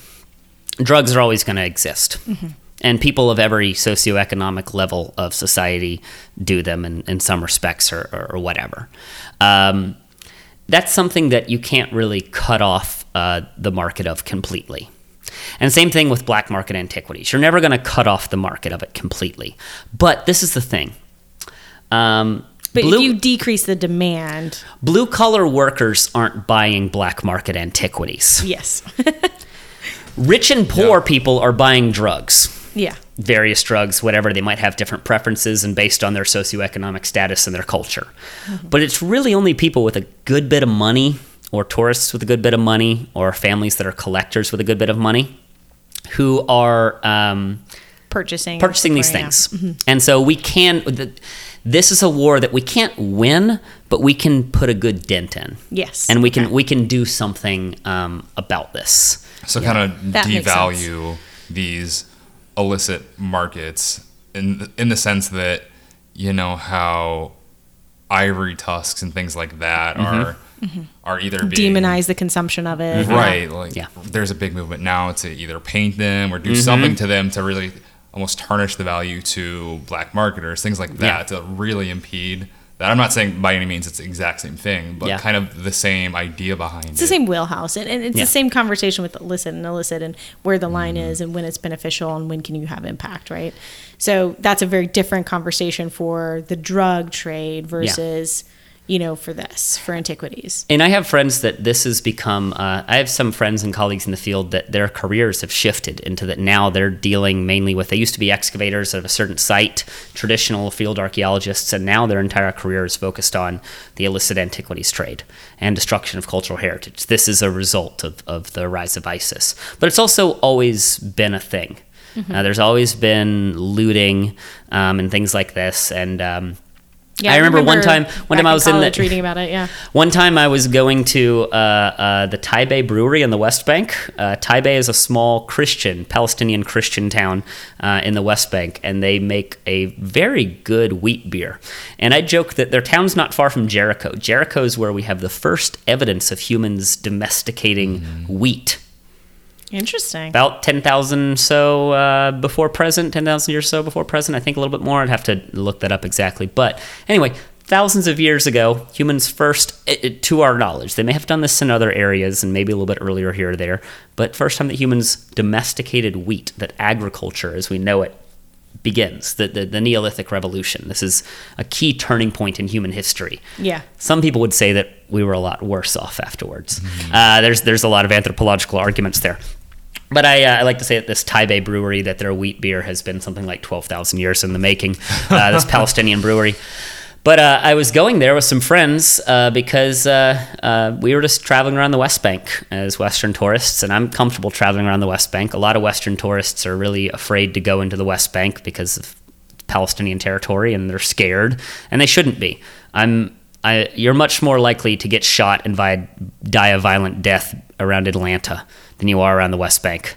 Drugs are always going to exist. Mm-hmm. And people of every socioeconomic level of society do them in, in some respects or, or, or whatever. Um, that's something that you can't really cut off uh, the market of completely. And same thing with black market antiquities. You're never going to cut off the market of it completely. But this is the thing. Um, but blue, if you decrease the demand. Blue-collar workers aren't buying black market antiquities. Yes. Rich and poor yeah. people are buying drugs. yeah, various drugs, whatever. They might have different preferences and based on their socioeconomic status and their culture. Mm-hmm. But it's really only people with a good bit of money, or tourists with a good bit of money, or families that are collectors with a good bit of money who are um, purchasing purchasing these things. Mm-hmm. And so we can... The, This is a war that we can't win, but we can put a good dent in. Yes. And we can okay. we can do something um, about this. So yeah. kind of that devalue these illicit markets in, in the sense that, you know, how ivory tusks and things like that mm-hmm. are mm-hmm. are either being... Demonize the consumption of it. Mm-hmm. Right. Like yeah. There's a big movement now to either paint them or do mm-hmm. something to them to really... almost tarnish the value to black marketers, things like that, yeah. to really impede that. I'm not saying by any means it's the exact same thing, but yeah. kind of the same idea behind it. It's the it. same wheelhouse, and, and it's yeah. the same conversation with illicit and illicit and where the line mm-hmm. is and when it's beneficial and when can you have impact, right? So that's a very different conversation for the drug trade versus... Yeah. you know, for this, for antiquities. And I have friends that this has become, uh, I have some friends and colleagues in the field that their careers have shifted into that now they're dealing mainly with, they used to be excavators of a certain site, traditional field archaeologists, and now their entire career is focused on the illicit antiquities trade and destruction of cultural heritage. This is a result of, of the rise of ISIS. But it's also always been a thing. Mm-hmm. Uh, there's always been looting um, and things like this, and... Um, Yeah, I remember, I remember one time, one time I was in, in the, reading about it, yeah. One time I was going to uh, uh, the Taybeh Brewery in the West Bank. Uh, Taybeh is a small Christian, Palestinian Christian town uh, in the West Bank, and they make a very good wheat beer. And I joke that their town's not far from Jericho. Jericho is where we have the first evidence of humans domesticating mm-hmm. wheat. Interesting. About ten thousand so uh, before present, ten thousand years so before present. I think a little bit more. I'd have to look that up exactly. But anyway, thousands of years ago, humans first, it, it, to our knowledge, they may have done this in other areas and maybe a little bit earlier here or there, but first time that humans domesticated wheat, that agriculture as we know it begins, the, the, the Neolithic Revolution. This is a key turning point in human history. Yeah. Some people would say that we were a lot worse off afterwards. Mm-hmm. Uh, there's, there's a lot of anthropological arguments there. But I, uh, I like to say at this Taybeh Brewery that their wheat beer has been something like twelve thousand years in the making, uh, this Palestinian brewery. But uh, I was going there with some friends uh, because uh, uh, we were just traveling around the West Bank as Western tourists, and I'm comfortable traveling around the West Bank. A lot of Western tourists are really afraid to go into the West Bank because of Palestinian territory, and they're scared, and they shouldn't be. I'm... I, you're much more likely to get shot and vi- die a violent death around Atlanta than you are around the West Bank.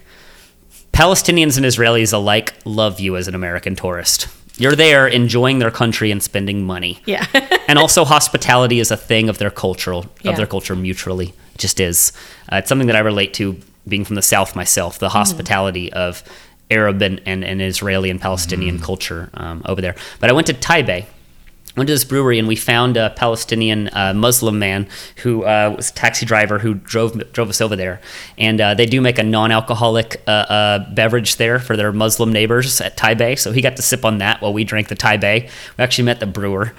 Palestinians and Israelis alike love you as an American tourist. You're there enjoying their country and spending money. Yeah. And also hospitality is a thing of their cultural, of yeah. their culture mutually. It just is. Uh, it's something that I relate to being from the South myself, the hospitality mm-hmm. of Arab and, and, and Israeli and Palestinian mm-hmm. culture um, over there. But I went to Taybeh. Went to this brewery and we found a Palestinian uh, Muslim man who uh, was a taxi driver who drove drove us over there. And uh, they do make a non-alcoholic uh, uh, beverage there for their Muslim neighbors at Taybeh. So he got to sip on that while we drank the Taybeh. We actually met the brewer.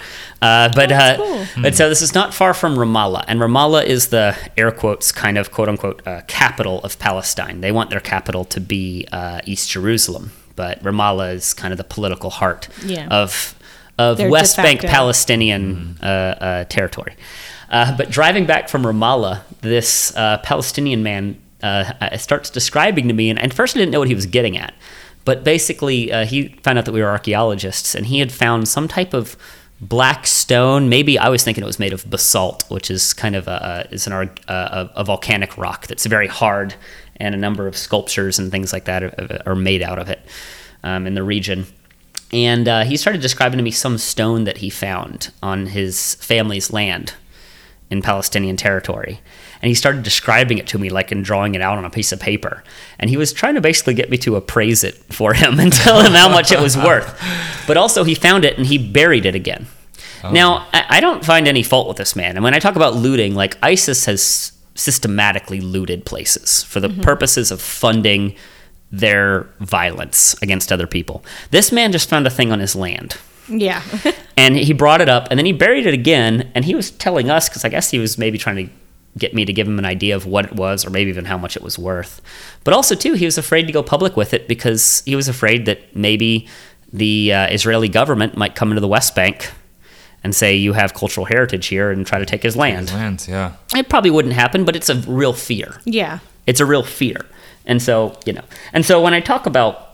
Uh, but, oh, uh, cool. hmm. but so this is not far from Ramallah. And Ramallah is the air quotes kind of quote-unquote uh, capital of Palestine. They want their capital to be uh, East Jerusalem. But Ramallah is kind of the political heart yeah. of of They're West Bank Palestinian mm-hmm. uh, uh, territory. Uh, but driving back from Ramallah, this uh, Palestinian man uh, starts describing to me, and at first I didn't know what he was getting at, but basically uh, he found out that we were archaeologists, and he had found some type of black stone. Maybe I was thinking it was made of basalt, which is kind of a, is an, a, a volcanic rock that's very hard, and a number of sculptures and things like that are, are made out of it um, in the region. And uh, he started describing to me some stone that he found on his family's land in Palestinian territory. And he started describing it to me, like, and drawing it out on a piece of paper. And he was trying to basically get me to appraise it for him and tell him how much it was worth. But also he found it and he buried it again. Oh. Now, I, I don't find any fault with this man. And when I talk about looting, like, ISIS has systematically looted places for the mm-hmm. purposes of funding their violence against other people. This man just found a thing on his land. Yeah. And he brought it up, and then he buried it again, and he was telling us, because I guess he was maybe trying to get me to give him an idea of what it was, or maybe even how much it was worth. But also, too, he was afraid to go public with it because he was afraid that maybe the uh, Israeli government might come into the West Bank and say, you have cultural heritage here, and try to take his land. His lands, yeah. It probably wouldn't happen, but it's a real fear. Yeah. It's a real fear. And so, you know, and so when I talk about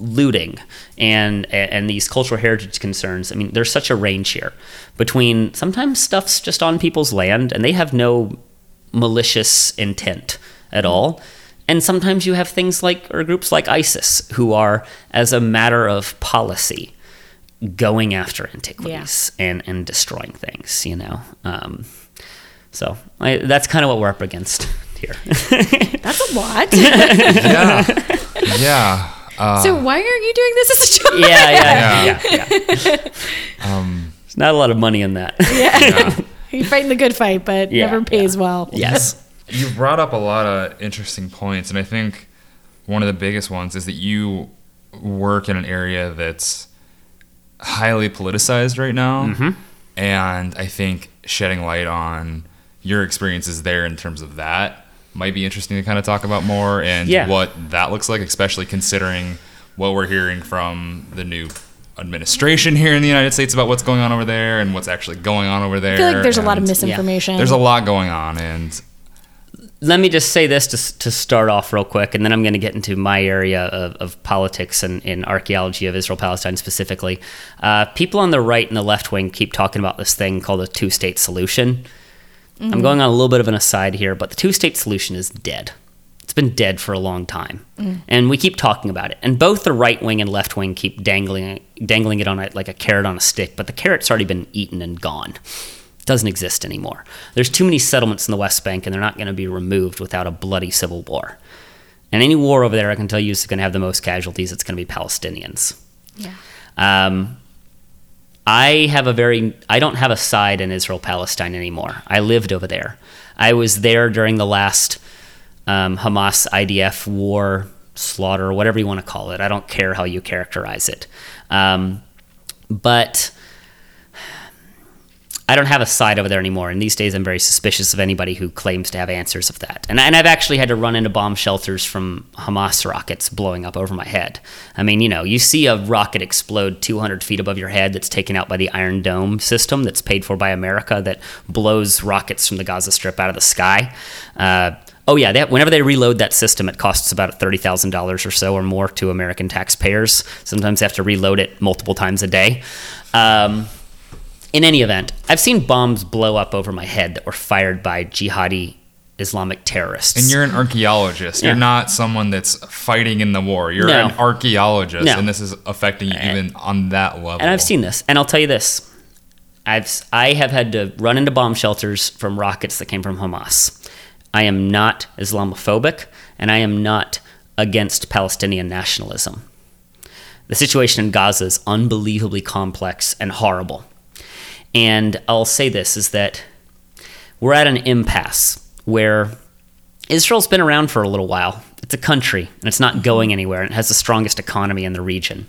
looting and and these cultural heritage concerns, I mean, there's such a range here between sometimes stuff's just on people's land and they have no malicious intent at all. And sometimes you have things like, or groups like ISIS, who are, as a matter of policy, going after antiquities yeah. and, and destroying things, you know. Um, so I, that's kind of what we're up against here. That's a lot. Yeah. Yeah. Uh, so why aren't you doing this as a job? Yeah, yeah, yeah. yeah, yeah. Um, There's not a lot of money in that. Yeah. yeah. You're fighting the good fight, but yeah, never pays yeah. well. Yes. You brought up a lot of interesting points, and I think one of the biggest ones is that you work in an area that's highly politicized right now, mm-hmm. and I think shedding light on your experiences there in terms of that might be interesting to kind of talk about more, and yeah. what that looks like, especially considering what we're hearing from the new administration here in the United States about what's going on over there and what's actually going on over there. I feel like there's a lot of misinformation. Yeah. There's a lot going on. And let me just say this to, to start off real quick, and then I'm going to get into my area of, of politics and in archaeology of Israel-Palestine specifically. Uh, people on the right and the left wing keep talking about this thing called a two-state solution. Mm-hmm. I'm going on a little bit of an aside here, but the two-state solution is dead. It's been dead for a long time, mm. and we keep talking about it. And both the right wing and left wing keep dangling dangling it on a, like a carrot on a stick, but the carrot's already been eaten and gone. It doesn't exist anymore. There's too many settlements in the West Bank, and they're not going to be removed without a bloody civil war. And any war over there, I can tell you, is going to have the most casualties. It's going to be Palestinians. Yeah. Um, I have a very, I don't have a side in Israel-Palestine anymore. I lived over there. I was there during the last um, Hamas-I D F war, slaughter, whatever you want to call it. I don't care how you characterize it. Um, but I don't have a side over there anymore. And these days I'm very suspicious of anybody who claims to have answers of that. And, and I've actually had to run into bomb shelters from Hamas rockets blowing up over my head. I mean, you know, you see a rocket explode two hundred feet above your head that's taken out by the Iron Dome system that's paid for by America that blows rockets from the Gaza Strip out of the sky. Uh, oh yeah, that, whenever they reload that system, it costs about thirty thousand dollars or so or more to American taxpayers. Sometimes they have to reload it multiple times a day. Um, In any event, I've seen bombs blow up over my head that were fired by jihadi Islamic terrorists. And you're an archaeologist. Yeah. You're not someone that's fighting in the war. You're no. an archaeologist, no. and this is affecting you and, even on that level. And I've seen this, and I'll tell you this. I've, I have had to run into bomb shelters from rockets that came from Hamas. I am not Islamophobic, and I am not against Palestinian nationalism. The situation in Gaza is unbelievably complex and horrible. And I'll say this, is that we're at an impasse where Israel's been around for a little while. It's a country, and it's not going anywhere, and it has the strongest economy in the region.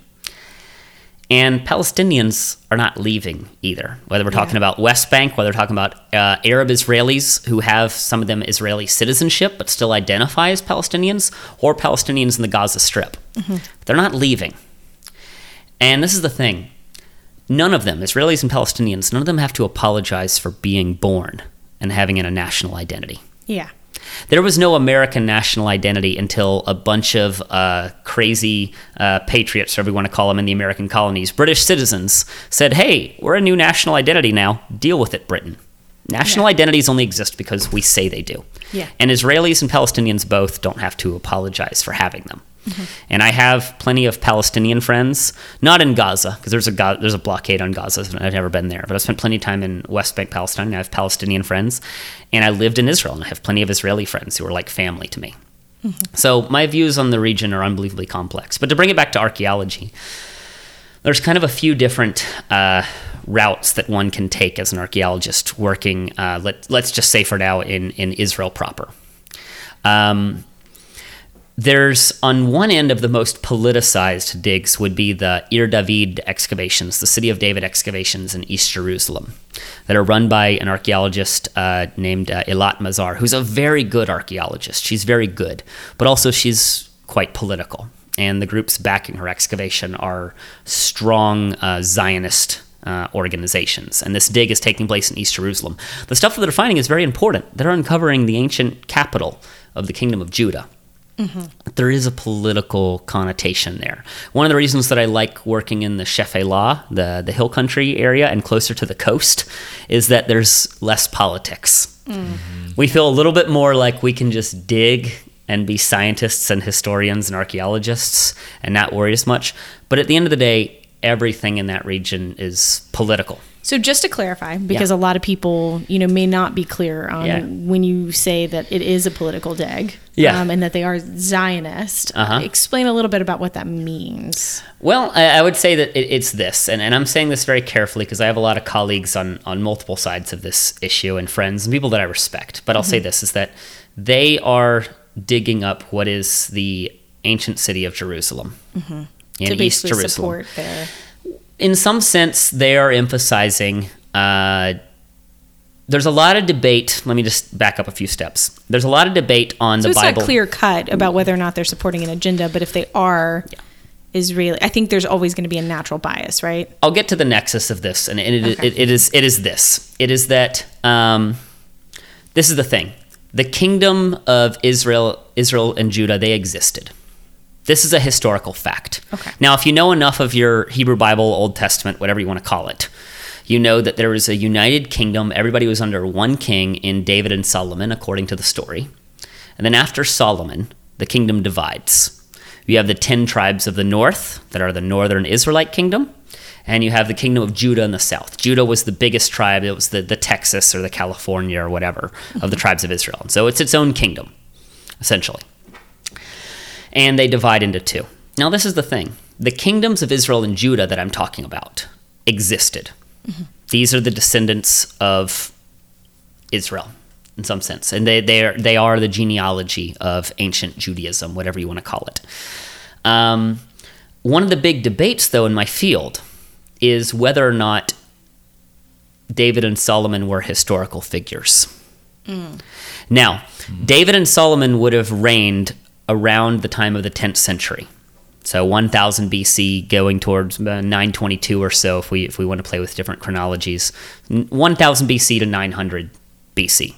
And Palestinians are not leaving either, whether we're yeah. talking about West Bank, whether we're talking about uh, Arab Israelis who have some of them Israeli citizenship but still identify as Palestinians, or Palestinians in the Gaza Strip. Mm-hmm. They're not leaving. And this is the thing. None of them, Israelis and Palestinians, none of them have to apologize for being born and having a national identity. Yeah. There was no American national identity until a bunch of uh, crazy uh, patriots, whatever we want to call them, in the American colonies, British citizens, said, hey, we're a new national identity now. Deal with it, Britain. National yeah. identities only exist because we say they do. Yeah. And Israelis and Palestinians both don't have to apologize for having them. Mm-hmm. And I have plenty of Palestinian friends, not in Gaza, because there's a Ga- there's a blockade on Gaza, and I've never been there, but I've spent plenty of time in West Bank, Palestine, and I have Palestinian friends, and I lived in Israel, and I have plenty of Israeli friends who are like family to me. Mm-hmm. So my views on the region are unbelievably complex. But to bring it back to archaeology, there's kind of a few different uh, routes that one can take as an archaeologist working, uh, let, let's just say for now, in, in Israel proper. Um There's, on one end of the most politicized digs would be the Ir David excavations, the City of David excavations in East Jerusalem, that are run by an archaeologist uh, named uh, Ilat Mazar, who's a very good archaeologist. She's very good, but also she's quite political. And the groups backing her excavation are strong uh, Zionist Uh, organizations. And this dig is taking place in East Jerusalem. The stuff that they're finding is very important. They're uncovering the ancient capital of the Kingdom of Judah. Mm-hmm. There is a political connotation there. One of the reasons that I like working in the Shephelah, the, the hill country area and closer to the coast, is that there's less politics. Mm-hmm. We feel a little bit more like we can just dig and be scientists and historians and archaeologists and not worry as much. But at the end of the day, everything in that region is political. So just to clarify, because yeah. a lot of people, you know, may not be clear on yeah. when you say that it is a political dig yeah. um, and that they are Zionist, uh-huh. explain a little bit about what that means. Well, I, I would say that it, it's this, and, and I'm saying this very carefully because I have a lot of colleagues on, on multiple sides of this issue and friends and people that I respect. But I'll mm-hmm. say this, is that they are digging up what is the ancient city of Jerusalem. Mm-hmm. In to East Jerusalem. Their... In some sense, they are emphasizing, uh, there's a lot of debate. Let me just back up a few steps. There's a lot of debate on so the Bible. So it's not clear cut about whether or not they're supporting an agenda, but if they are yeah. Israeli, I think there's always going to be a natural bias, right? I'll get to the nexus of this, and it, okay. it, it is it is this. It is that, um, this is the thing. The kingdom of Israel, Israel and Judah, they existed. This is a historical fact. Okay. Now, if you know enough of your Hebrew Bible, Old Testament, whatever you want to call it, you know that there was a united kingdom. Everybody was under one king in David and Solomon, according to the story. And then after Solomon, the kingdom divides. You have the ten tribes of the north that are the northern Israelite kingdom, and you have the kingdom of Judah in the south. Judah was the biggest tribe. It was the, the Texas or the California or whatever of the tribes of Israel. And so it's its own kingdom, essentially. And they divide into two. Now, this is the thing. The kingdoms of Israel and Judah that I'm talking about existed. Mm-hmm. These are the descendants of Israel, in some sense. And they, they, are, they are the genealogy of ancient Judaism, whatever you want to call it. Um, one of the big debates, though, in my field is whether or not David and Solomon were historical figures. Mm. Now, mm. David and Solomon would have reigned around the time of the tenth century, so one thousand B C going towards nine twenty-two or so, if we if we want to play with different chronologies, one thousand B C to nine hundred B C.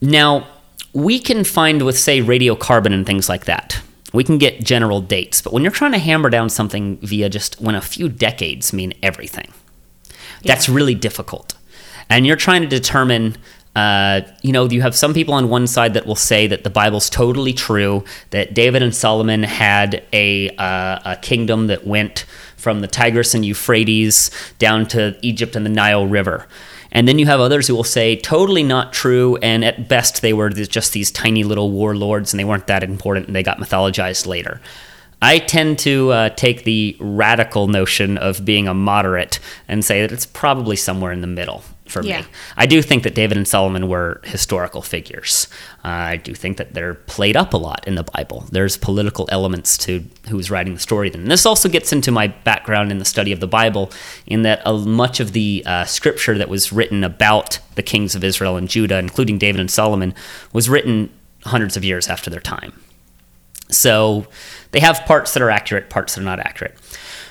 Now, we can find with, say, radiocarbon and things like that, we can get general dates, but when you're trying to hammer down something via just when a few decades mean everything, yeah. that's really difficult. And you're trying to determine Uh, you know, you have some people on one side that will say that the Bible's totally true, that David and Solomon had a, uh, a kingdom that went from the Tigris and Euphrates down to Egypt and the Nile River. And then you have others who will say, totally not true, and at best they were just these tiny little warlords and they weren't that important and they got mythologized later. I tend to uh, take the radical notion of being a moderate and say that it's probably somewhere in the middle. For yeah. me, I do think that David and Solomon were historical figures. Uh, I do think that they're played up a lot in the Bible. There's political elements to who's writing the story. And this also gets into my background in the study of the Bible, in that a, much of the uh, scripture that was written about the kings of Israel and Judah, including David and Solomon, was written hundreds of years after their time. So they have parts that are accurate, parts that are not accurate.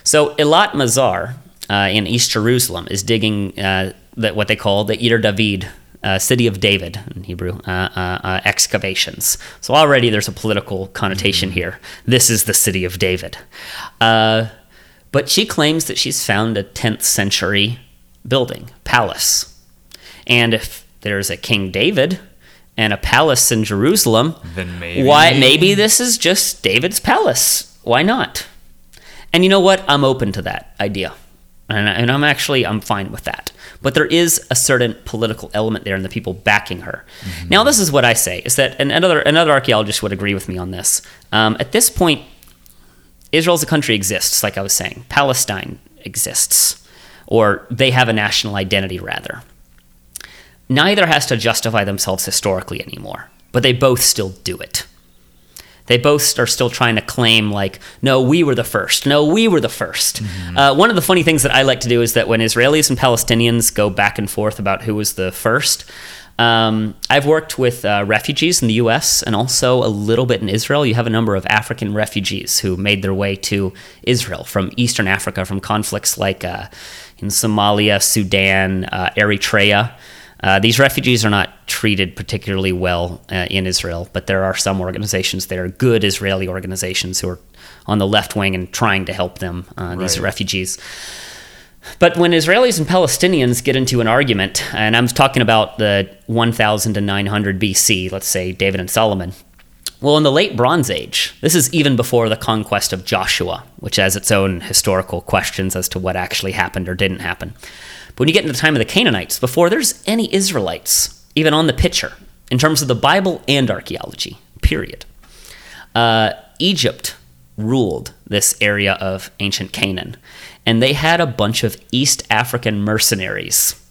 So Ilat Mazar uh, in East Jerusalem is digging... Uh, That what they call the Ir David, uh, City of David in Hebrew, uh, uh, uh, excavations. So already there's a political connotation mm-hmm. here. This is the City of David. Uh, but she claims that she's found a tenth century building, palace. And if there's a King David and a palace in Jerusalem, then maybe. why maybe this is just David's palace. Why not? And you know what? I'm open to that idea. And, and I'm actually, I'm fine with that. But there is a certain political element there in the people backing her. Mm-hmm. Now, this is what I say, is that, and another another archaeologist would agree with me on this. Um, at this point, Israel as a country exists, like I was saying. Palestine exists, or they have a national identity, rather. Neither has to justify themselves historically anymore, but they both still do it. They both are still trying to claim, like, no, we were the first. No, we were the first. Mm-hmm. Uh, one of the funny things that I like to do is that when Israelis and Palestinians go back and forth about who was the first, um, I've worked with uh, refugees in the U S and also a little bit in Israel. You have a number of African refugees who made their way to Israel from Eastern Africa, from conflicts like uh, in Somalia, Sudan, uh, Eritrea. Uh, these refugees are not treated particularly well uh, in Israel, but there are some organizations that are good Israeli organizations who are on the left wing and trying to help them, uh, these right. refugees. But when Israelis and Palestinians get into an argument, and I'm talking about the one thousand nine hundred B C, let's say David and Solomon, well, in the late Bronze Age, this is even before the conquest of Joshua, which has its own historical questions as to what actually happened or didn't happen. But when you get into the time of the Canaanites, before there's any Israelites even on the picture, in terms of the Bible and archaeology, period. Uh, Egypt ruled this area of ancient Canaan, and they had a bunch of East African mercenaries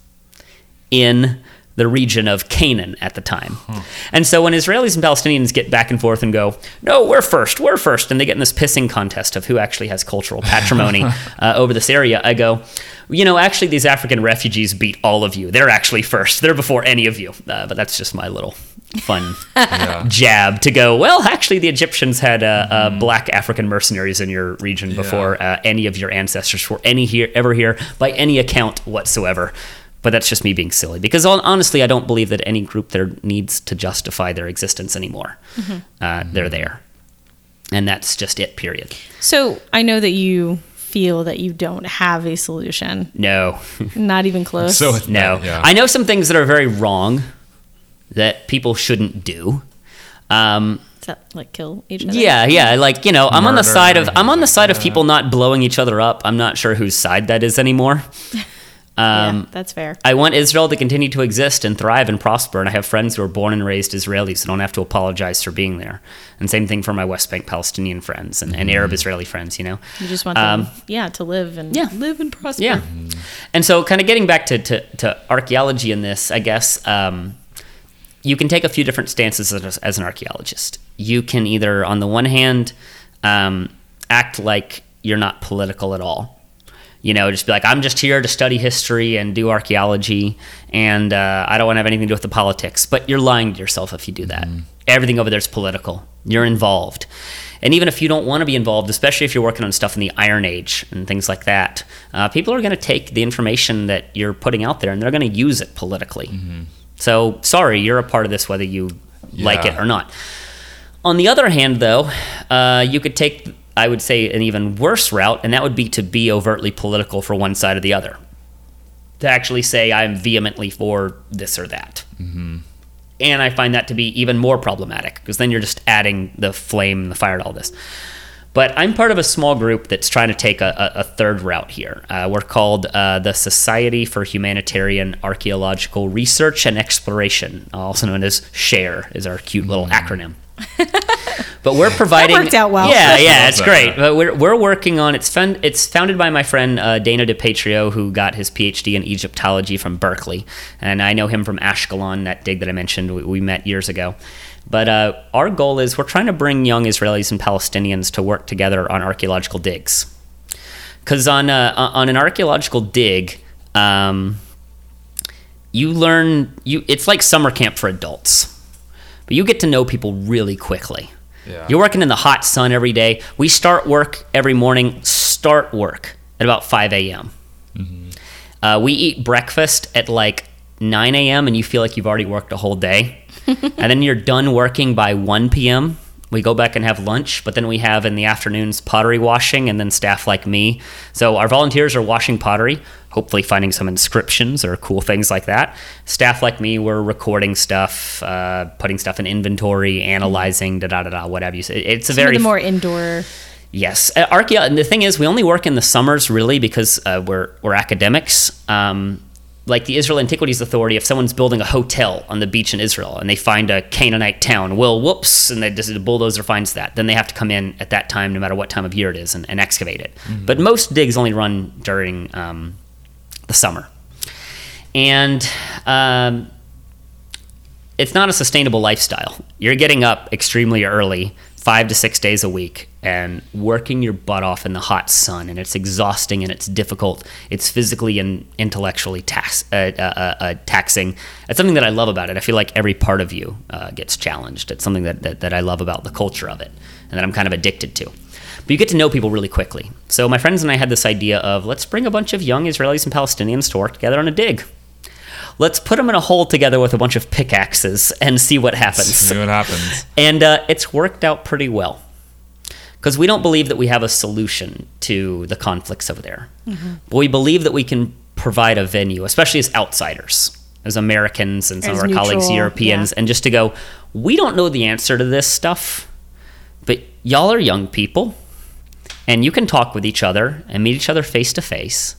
in the region of Canaan at the time. Hmm. And so when Israelis and Palestinians get back and forth and go, no, we're first, we're first, and they get in this pissing contest of who actually has cultural patrimony uh, over this area, I go, you know, actually these African refugees beat all of you. They're actually first. They're before any of you. Uh, but that's just my little fun yeah. jab to go, well, actually the Egyptians had uh, mm-hmm. uh, black African mercenaries in your region yeah. before uh, any of your ancestors were any here, ever here by any account whatsoever. But that's just me being silly, because honestly, I don't believe that any group there needs to justify their existence anymore. Mm-hmm. Uh, mm-hmm. They're there. And that's just it, period. So I know that you feel that you don't have a solution. No. Not even close. So no. Yeah. I know some things that are very wrong that people shouldn't do. Um, Is that like kill each other? Yeah, yeah. Like, you know, I'm Murder, on the side of I'm on the side yeah. of people not blowing each other up. I'm not sure whose side that is anymore. Um, yeah, that's fair. I want Israel to continue to exist and thrive and prosper, and I have friends who are born and raised Israelis who don't have to apologize for being there. And same thing for my West Bank Palestinian friends and, and Arab Israeli friends, you know. You just want them, um, yeah, to live and yeah. live and prosper. Yeah. And so kind of getting back to, to, to archaeology in this, I guess, um, you can take a few different stances as, as an archaeologist. You can either, on the one hand, um, act like you're not political at all. You know, just be like, I'm just here to study history and do archaeology, and uh, I don't want to have anything to do with the politics. But you're lying to yourself if you do that. Mm-hmm. Everything over there is political. You're involved. And even if you don't want to be involved, especially if you're working on stuff in the Iron Age and things like that, uh, people are going to take the information that you're putting out there, and they're going to use it politically. Mm-hmm. So, sorry, you're a part of this whether you yeah. like it or not. On the other hand, though, uh, you could take... I would say an even worse route, and that would be to be overtly political for one side or the other. To actually say, I'm vehemently for this or that. Mm-hmm. And I find that to be even more problematic, because then you're just adding the flame and the fire to all this. But I'm part of a small group that's trying to take a, a, a third route here. Uh, we're called uh, the Society for Humanitarian Archaeological Research and Exploration, also known as SHARE, is our cute mm-hmm. little acronym. But we're providing. That worked out well. Yeah, yeah, it's great. But we're we're working on it's fun, It's founded by my friend uh, Dana DiPetrio, who got his P H D in Egyptology from Berkeley, and I know him from Ashkelon, that dig that I mentioned. We, we met years ago. But uh, our goal is we're trying to bring young Israelis and Palestinians to work together on archaeological digs, because on uh, on an archaeological dig, um, you learn you. It's like summer camp for adults. But you get to know people really quickly. Yeah. You're working in the hot sun every day. We start work every morning, start work at about five a.m. Mm-hmm. Uh, we eat breakfast at like nine a.m. and you feel like you've already worked a whole day. And then you're done working by one p.m. We go back and have lunch, but then we have in the afternoons pottery washing and then staff like me. So our volunteers are washing pottery, hopefully finding some inscriptions or cool things like that. Staff like me, we're recording stuff, uh, putting stuff in inventory, analyzing, da-da-da-da, whatever you say. It's a Some very... of the more indoor... Yes. Uh, archaeology, the thing is, we only work in the summers, really, because uh, we're we're academics. Um, like the Israel Antiquities Authority, if someone's building a hotel on the beach in Israel and they find a Canaanite town, well, whoops, and they just, the bulldozer finds that. Then they have to come in at that time, no matter what time of year it is, and, and excavate it. Mm-hmm. But most digs only run during... Um, the summer. And um, it's not a sustainable lifestyle. You're getting up extremely early five to six days a week and working your butt off in the hot sun, and it's exhausting and it's difficult. It's physically and intellectually tax, uh, uh, uh, taxing. It's something that I love about it. I feel like every part of you uh, gets challenged. It's something that, that, that I love about the culture of it and that I'm kind of addicted to. But you get to know people really quickly. So my friends and I had this idea of, let's bring a bunch of young Israelis and Palestinians to work together on a dig. Let's put them in a hole together with a bunch of pickaxes and see what happens. See what happens. And uh, it's worked out pretty well. Because we don't believe that we have a solution to the conflicts over there. Mm-hmm. But we believe that we can provide a venue, especially as outsiders, as Americans and some as of our neutral, colleagues, Europeans, yeah. and just to go, we don't know the answer to this stuff, but y'all are young people, and you can talk with each other and meet each other face to face,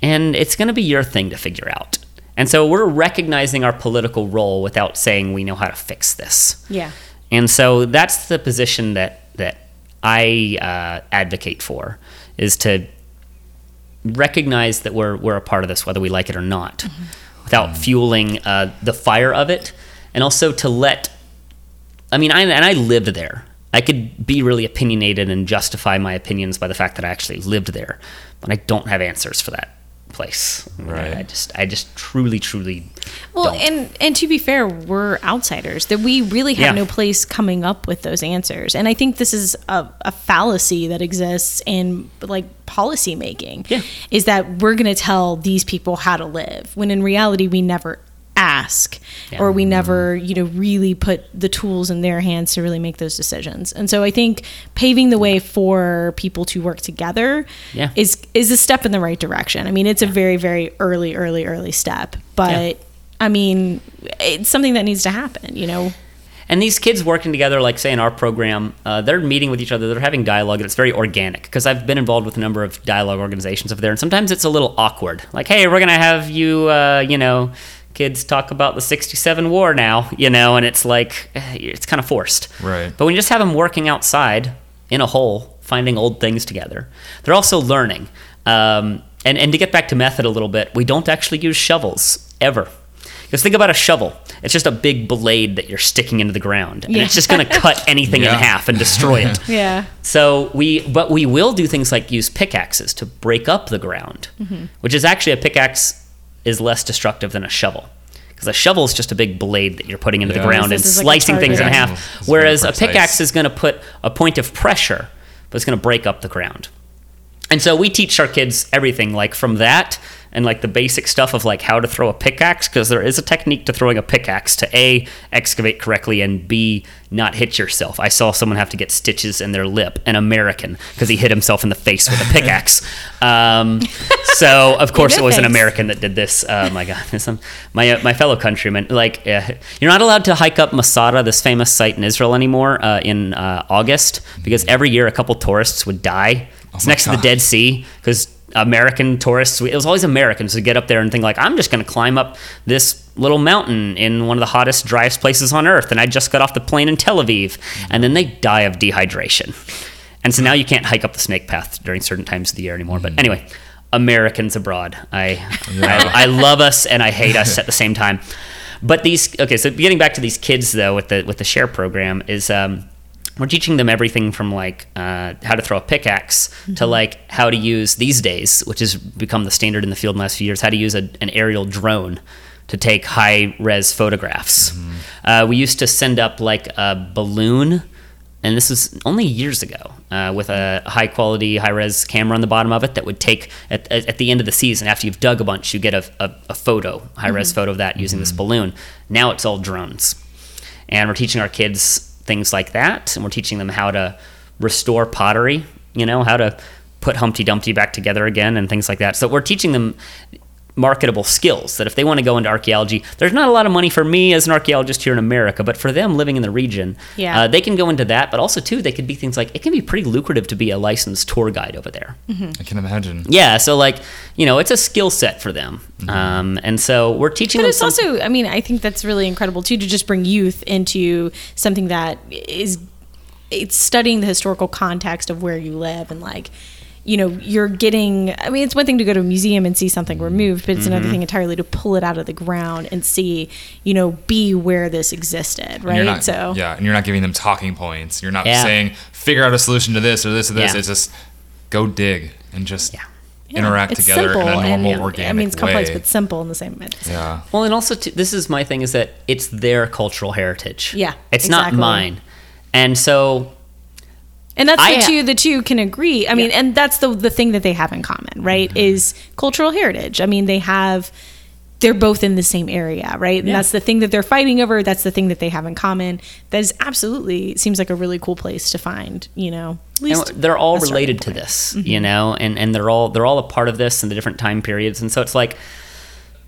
and it's going to be your thing to figure out. And so we're recognizing our political role without saying we know how to fix this. Yeah. And so that's the position that that I uh, advocate for, is to recognize that we're we're a part of this, whether we like it or not, mm-hmm. without fueling uh, the fire of it, and also to let. I mean, I, and I lived there. I could be really opinionated and justify my opinions by the fact that I actually lived there, but I don't have answers for that place. Right. I just, I just truly, truly. Well, don't. and and to be fair, we're outsiders. That we really have yeah. no place coming up with those answers. And I think this is a, a fallacy that exists in like policy making. Yeah. Is that we're going to tell these people how to live when in reality we never ask yeah. or we never, you know, really put the tools in their hands to really make those decisions. And so I think paving the way for people to work together yeah. is is a step in the right direction. I mean, it's yeah. a very, very early, early, early step, but yeah. I mean, it's something that needs to happen, you know? And these kids working together, like say in our program, uh, they're meeting with each other, they're having dialogue, and it's very organic, because I've been involved with a number of dialogue organizations over there, and sometimes it's a little awkward. Like, hey, we're going to have you, uh, you know, kids talk about the sixty-seven war now, you know, and it's like, it's kind of forced. Right. But when you just have them working outside in a hole, finding old things together, they're also learning. Um, and, and to get back to method a little bit, we don't actually use shovels, ever. Because think about a shovel. It's just a big blade that you're sticking into the ground. Yeah. And it's just going to cut anything yeah. in half and destroy it. Yeah. So we, but we will do things like use pickaxes to break up the ground, mm-hmm. which is actually a pickaxe is less destructive than a shovel. Because a shovel is just a big blade that you're putting into yeah. the ground and slicing like things yeah. in half. It's whereas a pickaxe is going to put a point of pressure, but it's going to break up the ground. And so we teach our kids everything, like from that and like the basic stuff of like how to throw a pickaxe, because there is a technique to throwing a pickaxe to A, excavate correctly, and B, not hit yourself. I saw someone have to get stitches in their lip, an American, because he hit himself in the face with a pickaxe. Um, so of course it was an American that did this. Oh my God, my my fellow countrymen, like uh, you're not allowed to hike up Masada, this famous site in Israel anymore, uh, in uh, August, because every year a couple tourists would die. Oh it's next God. to the Dead Sea, because American tourists, it was always Americans who get up there and think like, I'm just going to climb up this little mountain in one of the hottest, driest places on earth, and I just got off the plane in Tel Aviv, and then they die of dehydration. And so now you can't hike up the snake path during certain times of the year anymore. But anyway, Americans abroad. I, yeah. I, I love us and I hate us at the same time. But these, okay, so getting back to these kids, though, with the with the SHARE program is... Um, We're teaching them everything from like uh, how to throw a pickaxe mm-hmm. to like how to use these days, which has become the standard in the field in the last few years, how to use a, an aerial drone to take high-res photographs. Mm-hmm. Uh, we used to send up like a balloon, and this was only years ago, uh, with a high-quality, high-res camera on the bottom of it that would take, at, at the end of the season, after you've dug a bunch, you get a, a, a photo, high-res mm-hmm. photo of that using mm-hmm. this balloon. Now it's all drones. And we're teaching our kids things like that, and we're teaching them how to restore pottery, you know, how to put Humpty Dumpty back together again and things like that. So we're teaching them marketable skills that if they want to go into archaeology, there's not a lot of money for me as an archaeologist here in America, but for them living in the region, yeah. uh, they can go into that, but also too, they could be things like, it can be pretty lucrative to be a licensed tour guide over there. Mm-hmm. I can imagine. Yeah, so like, you know, it's a skill set for them. Mm-hmm. Um, and so we're teaching but them. But it's some- also, I mean, I think that's really incredible too, to just bring youth into something that is, it's studying the historical context of where you live and like, you know, you're getting, I mean, it's one thing to go to a museum and see something removed, but it's mm-hmm. another thing entirely to pull it out of the ground and see, you know, be where this existed, right? Not, so yeah, and you're not giving them talking points. You're not yeah. saying, figure out a solution to this or this or this. Yeah. It's just go dig and just yeah. interact yeah, together in a normal, and, yeah, organic way. I mean, it's complex, way. but simple in the same way. Yeah. Well, and also, too, this is my thing, is that it's their cultural heritage. Yeah, It's exactly. not mine. And so... And that's I, the two the two can agree. I mean, yeah. and that's the the thing that they have in common, right? Mm-hmm. Is cultural heritage. I mean, they have they're both in the same area, right? And yeah. that's the thing that they're fighting over. That's the thing that they have in common. That is absolutely seems like a really cool place to find, you know. At least and they're all related to this, mm-hmm. you know, and, and they're all they're all a part of this in the different time periods. And so it's like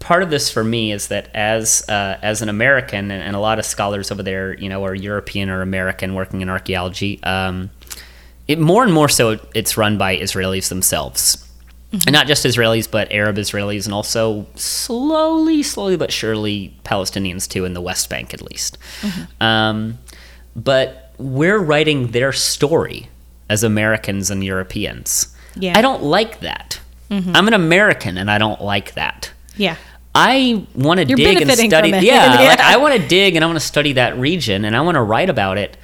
part of this for me is that as uh, as an American and, and a lot of scholars over there, you know, are European or American working in archaeology, um, It, more and more so, it's run by Israelis themselves. Mm-hmm. And not just Israelis, but Arab Israelis, and also slowly, slowly but surely Palestinians too, in the West Bank at least. Mm-hmm. Um, but we're writing their story as Americans and Europeans. Yeah. I don't like that. Mm-hmm. I'm an American, and I don't like that. Yeah. I want to dig and study. Yeah, yeah. Like, I want to dig, and I want to study that region, and I want to write about it.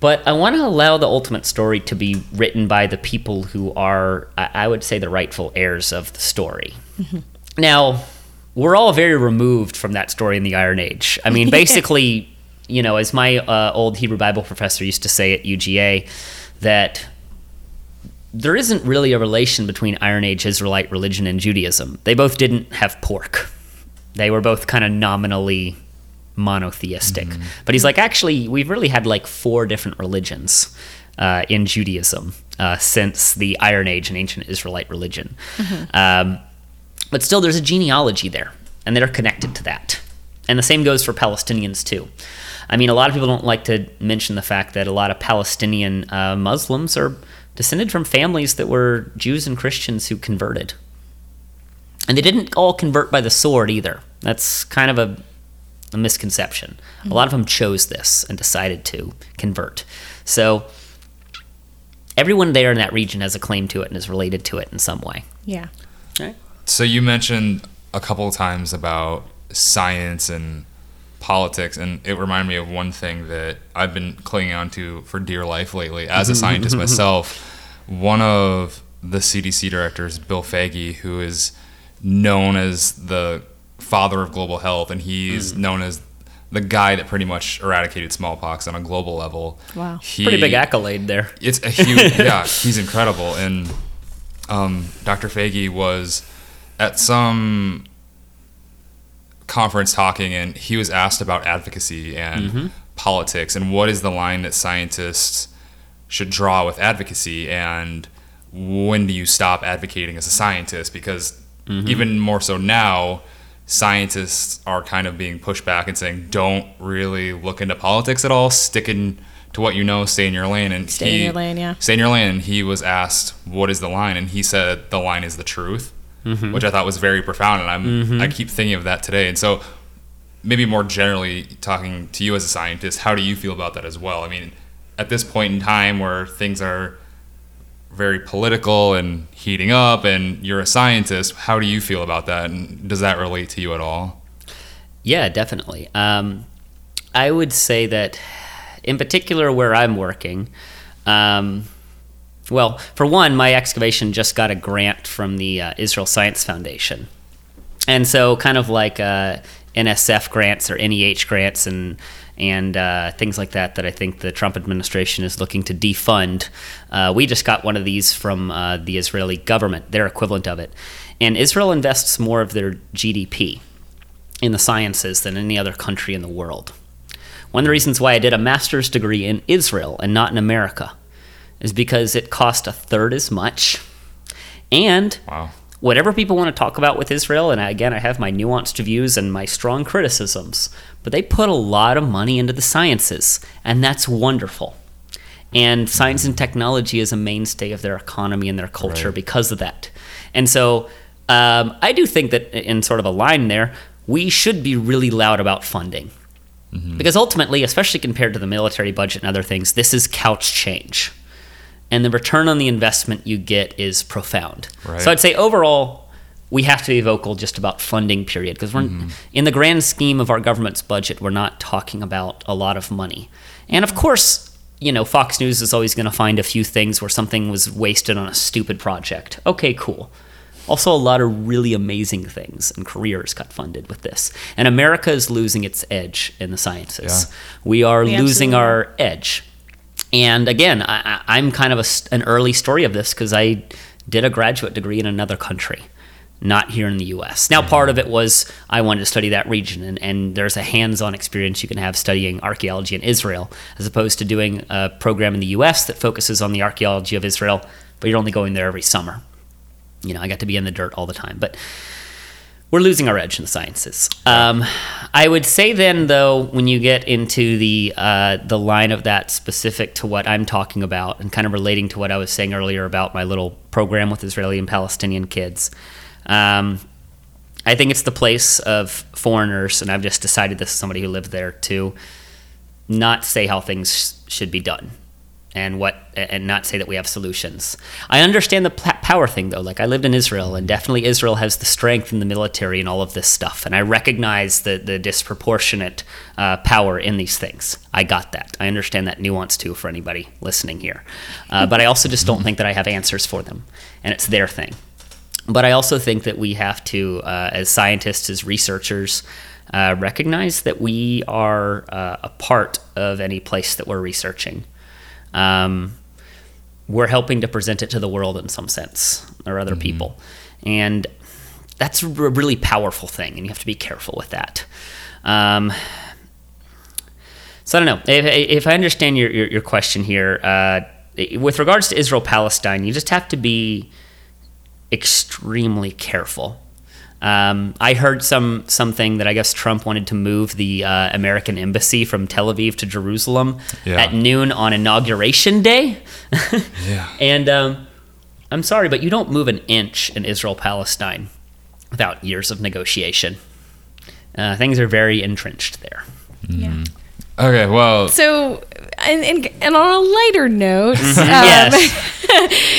But I want to allow the ultimate story to be written by the people who are, I would say, the rightful heirs of the story. Mm-hmm. Now, we're all very removed from that story in the Iron Age. I mean, basically, you know, as my uh, old Hebrew Bible professor used to say at U G A, that there isn't really a relation between Iron Age Israelite religion and Judaism. They both didn't have pork. They were both kind of nominally monotheistic. Mm-hmm. But he's like, actually, we've really had like four different religions uh, in Judaism uh, since the Iron Age and ancient Israelite religion. Mm-hmm. Um, but still, there's a genealogy there, and they're connected to that. And the same goes for Palestinians, too. I mean, a lot of people don't like to mention the fact that a lot of Palestinian uh, Muslims are descended from families that were Jews and Christians who converted. And they didn't all convert by the sword, either. That's kind of a A misconception. Mm-hmm. A lot of them chose this and decided to convert. So everyone there in that region has a claim to it and is related to it in some way. Yeah. Right. So you mentioned a couple of times about science and politics, and it reminded me of one thing that I've been clinging on to for dear life lately as a scientist myself. One of the C D C directors, Bill Foege, who is known as the father of global health, and he's mm. known as the guy that pretty much eradicated smallpox on a global level. Wow. He, pretty big accolade there. It's a huge, yeah, he's incredible. And um, Doctor Foege was at some conference talking, and he was asked about advocacy and mm-hmm. politics and what is the line that scientists should draw with advocacy, and when do you stop advocating as a scientist? Because mm-hmm. even more so now, scientists are kind of being pushed back and saying, don't really look into politics at all. Stick in to what you know, stay in your lane. And stay he, in your lane, yeah. Stay in your lane. And he was asked, what is the line? And he said, the line is the truth, mm-hmm. which I thought was very profound. And I'm, mm-hmm. I keep thinking of that today. And so maybe more generally talking to you as a scientist, how do you feel about that as well? I mean, at this point in time where things are very political and heating up, and you're a scientist, how do you feel about that, and does that relate to you at all? Yeah, definitely. Um, I would say that in particular where I'm working, um, well, for one, my excavation just got a grant from the uh, Israel Science Foundation. And so kind of like uh, N S F grants or N E H grants and and uh, things like that that I think the Trump administration is looking to defund. Uh, we just got one of these from uh, the Israeli government, their equivalent of it. And Israel invests more of their G D P in the sciences than any other country in the world. One of the reasons why I did a master's degree in Israel and not in America is because it cost a third as much. And wow. whatever people want to talk about with Israel, and again, I have my nuanced views and my strong criticisms, but they put a lot of money into the sciences, and that's wonderful. And science and technology is a mainstay of their economy and their culture right. because of that. And so um, I do think that in sort of a line there, we should be really loud about funding. Mm-hmm. Because ultimately, especially compared to the military budget and other things, this is couch change. and the return on the investment you get is profound. Right. So I'd say overall, we have to be vocal just about funding, period, because we're mm-hmm. in the grand scheme of our government's budget, we're not talking about a lot of money. And of course, you know, Fox News is always going to find a few things where something was wasted on a stupid project. Okay, cool. Also, a lot of really amazing things and careers got funded with this. And America is losing its edge in the sciences. Yeah. We are we losing our edge. And again, I, I'm kind of a, an early story of this because I did a graduate degree in another country, not here in the U S. Now, mm-hmm. part of it was I wanted to study that region, and, and there's a hands-on experience you can have studying archaeology in Israel as opposed to doing a program in the U S that focuses on the archaeology of Israel, but you're only going there every summer. You know, I got to be in the dirt all the time, but we're losing our edge in the sciences. Um, I would say then, though, when you get into the uh, the line of that specific to what I'm talking about and kind of relating to what I was saying earlier about my little program with Israeli and Palestinian kids, um, I think it's the place of foreigners, and I've just decided this is somebody who lived there, to not say how things should be done. And what, and not say that we have solutions. I understand the p- power thing, though. Like, I lived in Israel, and definitely Israel has the strength in the military and all of this stuff. And I recognize the the disproportionate uh, power in these things. I got that. I understand that nuance too for anybody listening here. Uh, but I also just don't think that I have answers for them, and it's their thing. But I also think that we have to, uh, as scientists, as researchers, uh, recognize that we are uh, a part of any place that we're researching. Um, we're helping to present it to the world in some sense, or other mm-hmm. people. And that's a really powerful thing, and you have to be careful with that. Um, so I don't know. If, if I understand your, your, your question here, uh, with regards to Israel-Palestine, you just have to be extremely careful. Um, I heard some something that I guess Trump wanted to move the uh, American embassy from Tel Aviv to Jerusalem yeah. at noon on Inauguration Day. yeah. And um, I'm sorry, but you don't move an inch in Israel-Palestine without years of negotiation. Uh, things are very entrenched there. Mm. Yeah. Okay, well... So, and, and, and on a lighter note... Mm-hmm. Um, yes.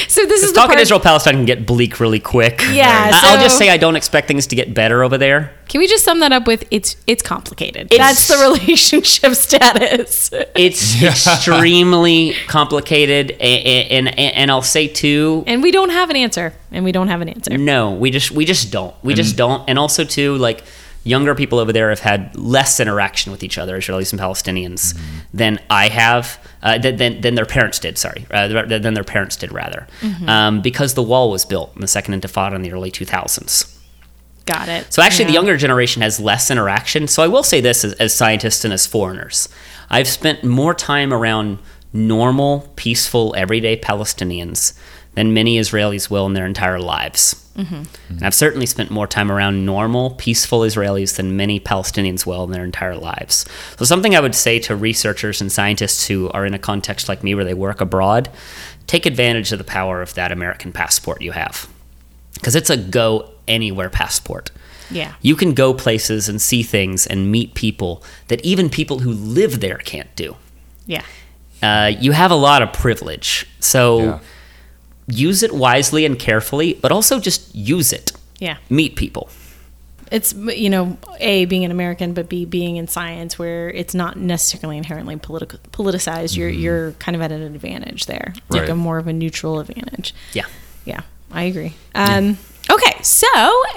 So this is the talking Israel-Palestine can get bleak really quick. Yeah, so I'll just say I don't expect things to get better over there. Can we just sum that up with it's it's complicated? It's, That's the relationship status. It's yeah. extremely complicated, and, and and I'll say too. And we don't have an answer. And we don't have an answer. No, we just we just don't. We and, just don't. And also too, like. Younger people over there have had less interaction with each other, Israelis and Palestinians, mm-hmm. than I have, uh, than than their parents did. Sorry, uh, than their parents did rather, mm-hmm. um, because the wall was built in the Second Intifada in the early two thousands. Got it. So actually, yeah. the younger generation has less interaction. So I will say this as, as scientists and as foreigners, I've spent more time around normal, peaceful, everyday Palestinians than many Israelis will in their entire lives. Mm-hmm. And I've certainly spent more time around normal, peaceful Israelis than many Palestinians will in their entire lives. So something I would say to researchers and scientists who are in a context like me where they work abroad, take advantage of the power of that American passport you have. Because it's a go anywhere passport. Yeah. You can go places and see things and meet people that even people who live there can't do. Yeah. Uh, you have a lot of privilege. So... Yeah. Use it wisely and carefully, but also just use it. Yeah. Meet people. It's, you know, A, being an American, but B, being in science where it's not necessarily inherently politi- politicized. Mm-hmm. You're you're kind of at an advantage there. Right. Like a more of a neutral advantage. Yeah. Yeah, I agree. Um, yeah. Okay, so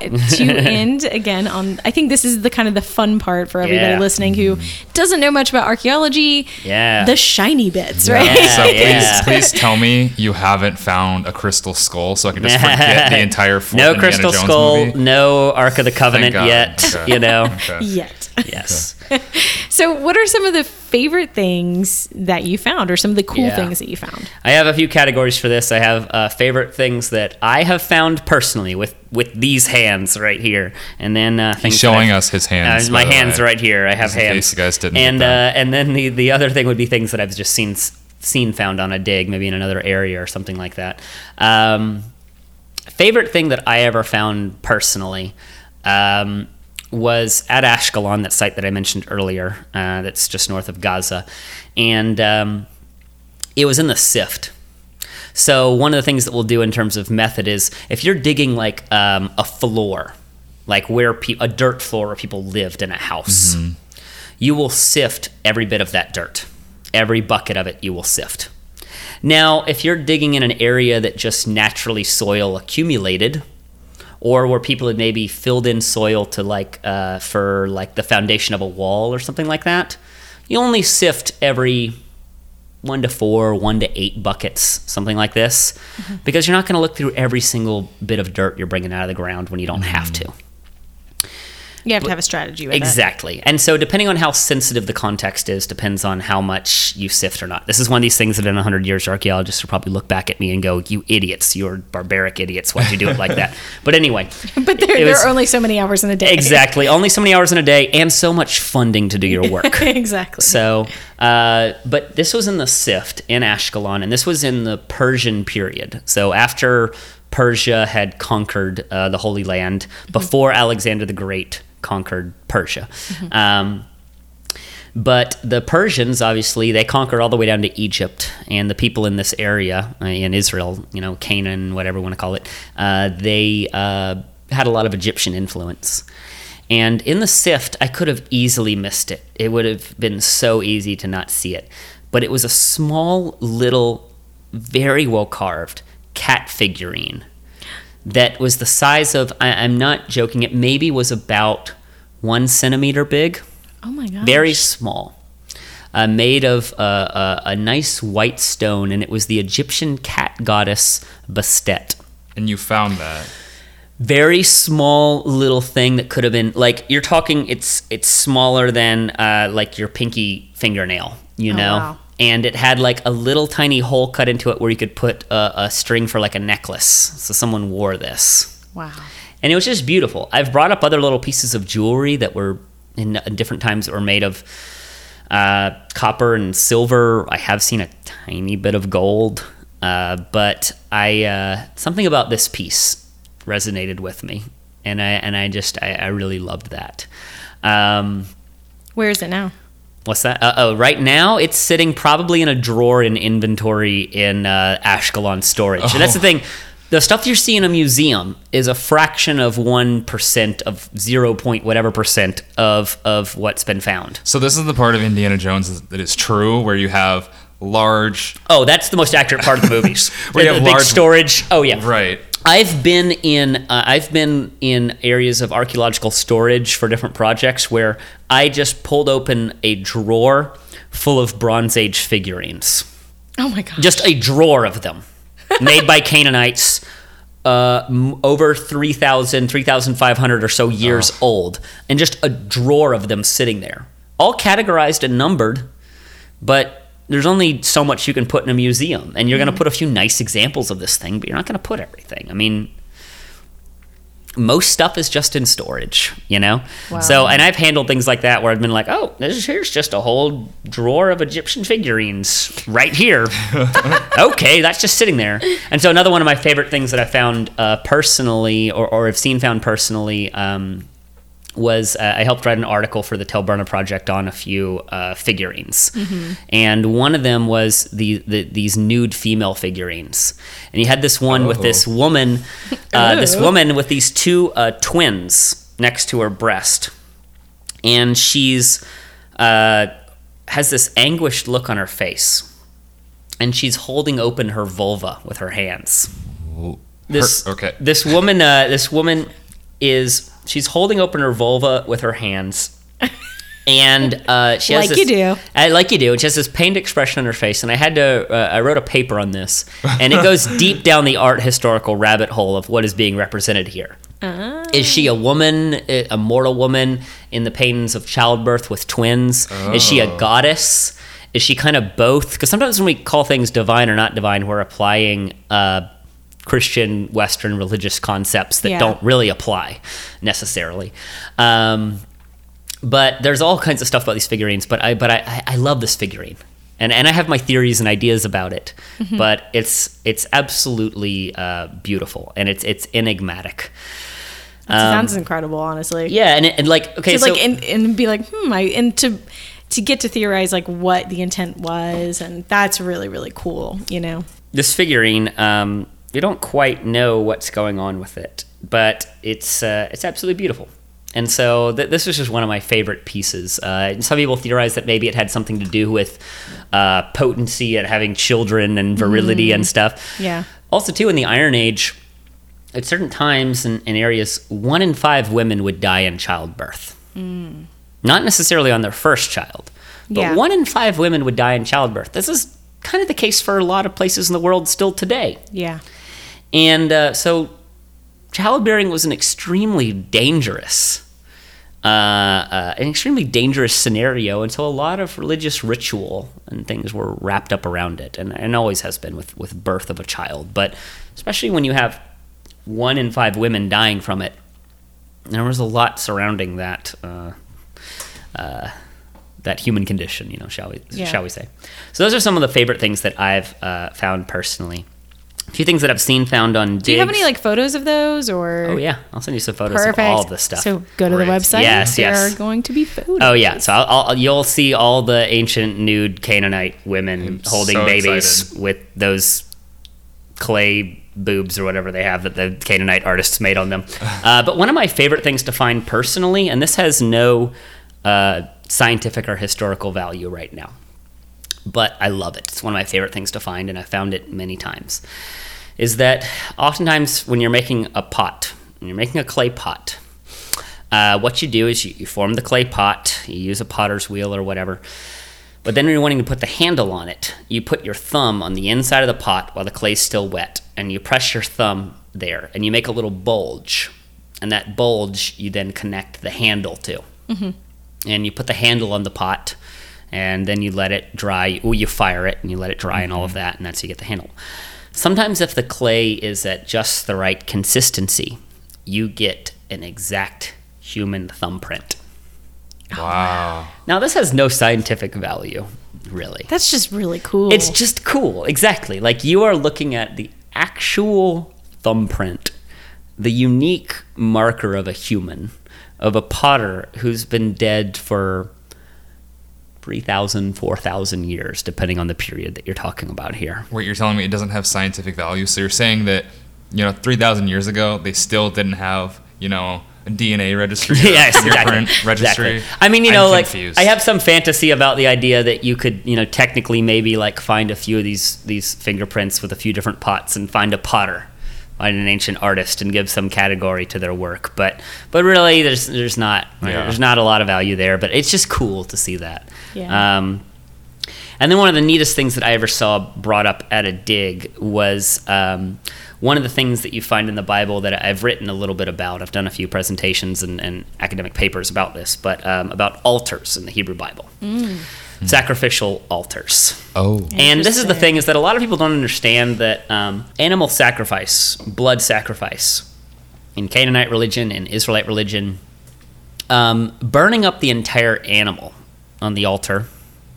to end again on, I think this is the kind of the fun part for everybody yeah. listening who doesn't know much about archaeology. Yeah, the shiny bits, yeah. right? So yeah. please, please tell me you haven't found a crystal skull, so I can just forget the entire fourth no Indiana crystal Jones skull, movie. No Ark of the Covenant yet. Okay. You know, okay. yet yes. Okay. So, what are some of the favorite things that you found, or some of the cool yeah. things that you found? I have a few categories for this. I have uh, favorite things that I have found personally. With, with these hands right here, and then uh, things he's showing us his hands. Uh, my hands right here. I have hands. In case you guys didn't. And uh, and then the, the other thing would be things that I've just seen seen found on a dig, maybe in another area or something like that. Um, favorite thing that I ever found personally um, was at Ashkelon, that site that I mentioned earlier. Uh, that's just north of Gaza, and um, it was in the sift. So one of the things that we'll do in terms of method is if you're digging like um, a floor, like where pe- a dirt floor where people lived in a house, mm-hmm. you will sift every bit of that dirt. Every bucket of it you will sift. Now, if you're digging in an area that just naturally soil accumulated, or where people had maybe filled in soil to like uh, for like the foundation of a wall or something like that, you only sift every one to four, one to eight buckets, something like this, mm-hmm. because you're not going to look through every single bit of dirt you're bringing out of the ground when you don't mm-hmm. have to. You have to have a strategy with it. Exactly. And so depending on how sensitive the context is, depends on how much you sift or not. This is one of these things that in one hundred years, archaeologists will probably look back at me and go, you idiots, you're barbaric idiots. Why'd you do it like that? But anyway. But there, there are only so many hours in a day. Exactly. Only so many hours in a day and so much funding to do your work. Exactly. So, uh, but this was in the sift in Ashkelon, and this was in the Persian period. So after Persia had conquered uh, the Holy Land, before mm-hmm. Alexander the Great conquered Persia. Mm-hmm. Um, but the Persians, obviously, they conquered all the way down to Egypt, and the people in this area, in Israel, you know, Canaan, whatever you want to call it, uh, they uh, had a lot of Egyptian influence. And in the sift, I could have easily missed it. It would have been so easy to not see it. But it was a small, little, very well carved cat figurine that was the size of, I, I'm not joking, it maybe was about one centimeter big. Oh my gosh. Very small. Uh, made of uh, uh, a nice white stone, and it was the Egyptian cat goddess Bastet. And you found that? Very small little thing that could have been, like, you're talking, it's it's smaller than uh, like your pinky fingernail, you oh, know? Wow. And it had like a little tiny hole cut into it where you could put a, a string for like a necklace. So someone wore this. Wow. And it was just beautiful. I've brought up other little pieces of jewelry that were in different times that were made of uh, copper and silver. I have seen a tiny bit of gold, uh, but I uh, something about this piece resonated with me. And I and I just, I, I really loved that. Um, Where is it now? What's that? Uh, oh, right now it's sitting probably in a drawer in inventory in uh, Ashkelon storage. Oh. And that's the thing. The stuff you see in a museum is a fraction of one percent of zero point whatever percent of, of what's been found. So this is the part of Indiana Jones that is true, where you have large... Oh, that's the most accurate part of the movies. Where you have large... big storage. Oh, yeah. Right. I've been in uh, I've been in areas of archaeological storage for different projects where I just pulled open a drawer full of Bronze Age figurines. Oh my gosh. Just a drawer of them made by Canaanites uh, over three thousand, three thousand five hundred or so years oh. old, and just a drawer of them sitting there. All categorized and numbered, but there's only so much you can put in a museum, and you're mm-hmm. going to put a few nice examples of this thing, but you're not going to put everything. I mean, most stuff is just in storage, you know? Wow. So, and I've handled things like that where I've been like, oh, this, here's just a whole drawer of Egyptian figurines right here. Okay, that's just sitting there. And so another one of my favorite things that I found uh, personally, or, or have seen found personally, um, was uh, I helped write an article for the Tel Burna Project on a few uh, figurines. Mm-hmm. And one of them was the, the these nude female figurines. And you had this one oh. with this woman, uh, this woman with these two uh, twins next to her breast. And she's uh, has this anguished look on her face. And she's holding open her vulva with her hands. Ooh. This her, okay. This woman, uh, this woman is... She's holding open her vulva with her hands, and uh, she has like this, you do, uh, like you do. And she has this pained expression on her face. And I had to, uh, I wrote a paper on this, and it goes deep down the art historical rabbit hole of what is being represented here. Oh. Is she a woman, a mortal woman in the pains of childbirth with twins? Oh. Is she a goddess? Is she kind of both? Because sometimes when we call things divine or not divine, we're applying. Uh, Christian Western religious concepts that yeah. don't really apply necessarily. Um, but there's all kinds of stuff about these figurines, but I but I, I love this figurine. And and I have my theories and ideas about it, mm-hmm. but it's it's absolutely uh, beautiful, and it's it's enigmatic. That um, sounds incredible, honestly. Yeah, and, it, and like okay, so, so like and, and be like, hmm, I and to to get to theorize like what the intent was, and that's really, really cool, you know. This figurine, um, you don't quite know what's going on with it, but it's uh, it's absolutely beautiful. And so th- this was just one of my favorite pieces. Uh, and some people theorize that maybe it had something to do with uh, potency and having children and virility mm. and stuff. Yeah. Also, too, in the Iron Age, at certain times and areas, one in five women would die in childbirth. Mm. Not necessarily on their first child, but yeah. one in five women would die in childbirth. This is kind of the case for a lot of places in the world still today. Yeah. And uh, so childbearing was an extremely dangerous, uh, uh, an extremely dangerous scenario, and so a lot of religious ritual and things were wrapped up around it, and, and always has been with, with birth of a child. But especially when you have one in five women dying from it, there was a lot surrounding that uh, uh, that human condition, you know, shall we yeah. shall we say? So those are some of the favorite things that I've uh, found personally. A few things that I've seen found on digs. Do you have any like photos of those or? Oh yeah, I'll send you some photos Perfect. Of all of this stuff. So go to right. the website. Yes, there yes. There are going to be photos. Oh yeah, so I'll, I'll, you'll see all the ancient nude Canaanite women I'm holding so babies excited. With those clay boobs or whatever they have that the Canaanite artists made on them. Uh, but one of my favorite things to find personally, and this has no uh, scientific or historical value right now, but I love it. It's one of my favorite things to find, and I found it many times, is that oftentimes when you're making a pot, when you're making a clay pot, uh, what you do is you, you form the clay pot, you use a potter's wheel or whatever, but then when you're wanting to put the handle on it, you put your thumb on the inside of the pot while the clay's still wet, and you press your thumb there, and you make a little bulge, and that bulge you then connect the handle to. Mm-hmm. And you put the handle on the pot, and then you let it dry. Well, you fire it, and you let it dry mm-hmm. and all of that, and that's how you get the handle. Sometimes if the clay is at just the right consistency, you get an exact human thumbprint. Wow. Now, this has no scientific value, really. That's just really cool. It's just cool, exactly. Like, you are looking at the actual thumbprint, the unique marker of a human, of a potter who's been dead for three thousand, four thousand years, depending on the period that you're talking about here. Wait, you're telling me it doesn't have scientific value? So you're saying that, you know, three thousand years ago, they still didn't have, you know, a D N A registry? Yes, exactly. Registry? Exactly. I mean, you know, I'm like, confused. I have some fantasy about the idea that you could, you know, technically maybe like find a few of these, these fingerprints with a few different pots and find a potter, find an ancient artist and give some category to their work. But but really, there's there's not yeah. there's not a lot of value there, but it's just cool to see that. Yeah. Um, and then one of the neatest things that I ever saw brought up at a dig was um, one of the things that you find in the Bible that I've written a little bit about. I've done a few presentations and, and academic papers about this, but um, about altars in the Hebrew Bible. Mm. Sacrificial altars. Oh. And this is the thing, is that a lot of people don't understand that um, animal sacrifice, blood sacrifice, in Canaanite religion, in Israelite religion, um, burning up the entire animal on the altar,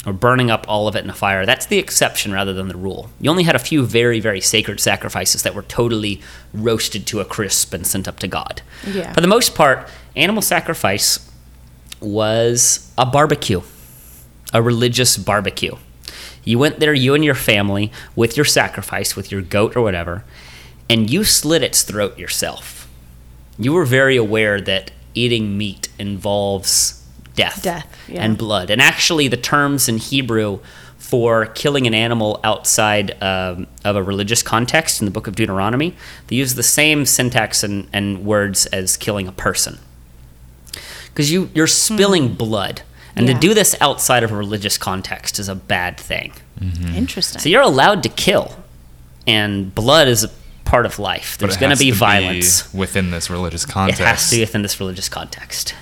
or burning up all of it in a fire, that's the exception rather than the rule. You only had a few very, very sacred sacrifices that were totally roasted to a crisp and sent up to God. Yeah. For the most part, animal sacrifice was a barbecue, a religious barbecue. You went there, you and your family, with your sacrifice, with your goat or whatever, and you slit its throat yourself. You were very aware that eating meat involves Death, Death yeah. and blood. And actually the terms in Hebrew for killing an animal outside um, of a religious context in the book of Deuteronomy, they use the same syntax and, and words as killing a person. Because you, you're spilling mm. blood. And yeah. to do this outside of a religious context is a bad thing. Mm-hmm. Interesting. So you're allowed to kill. And blood is a part of life. There's going to be violence. Be within this religious context. It has to be within this religious context.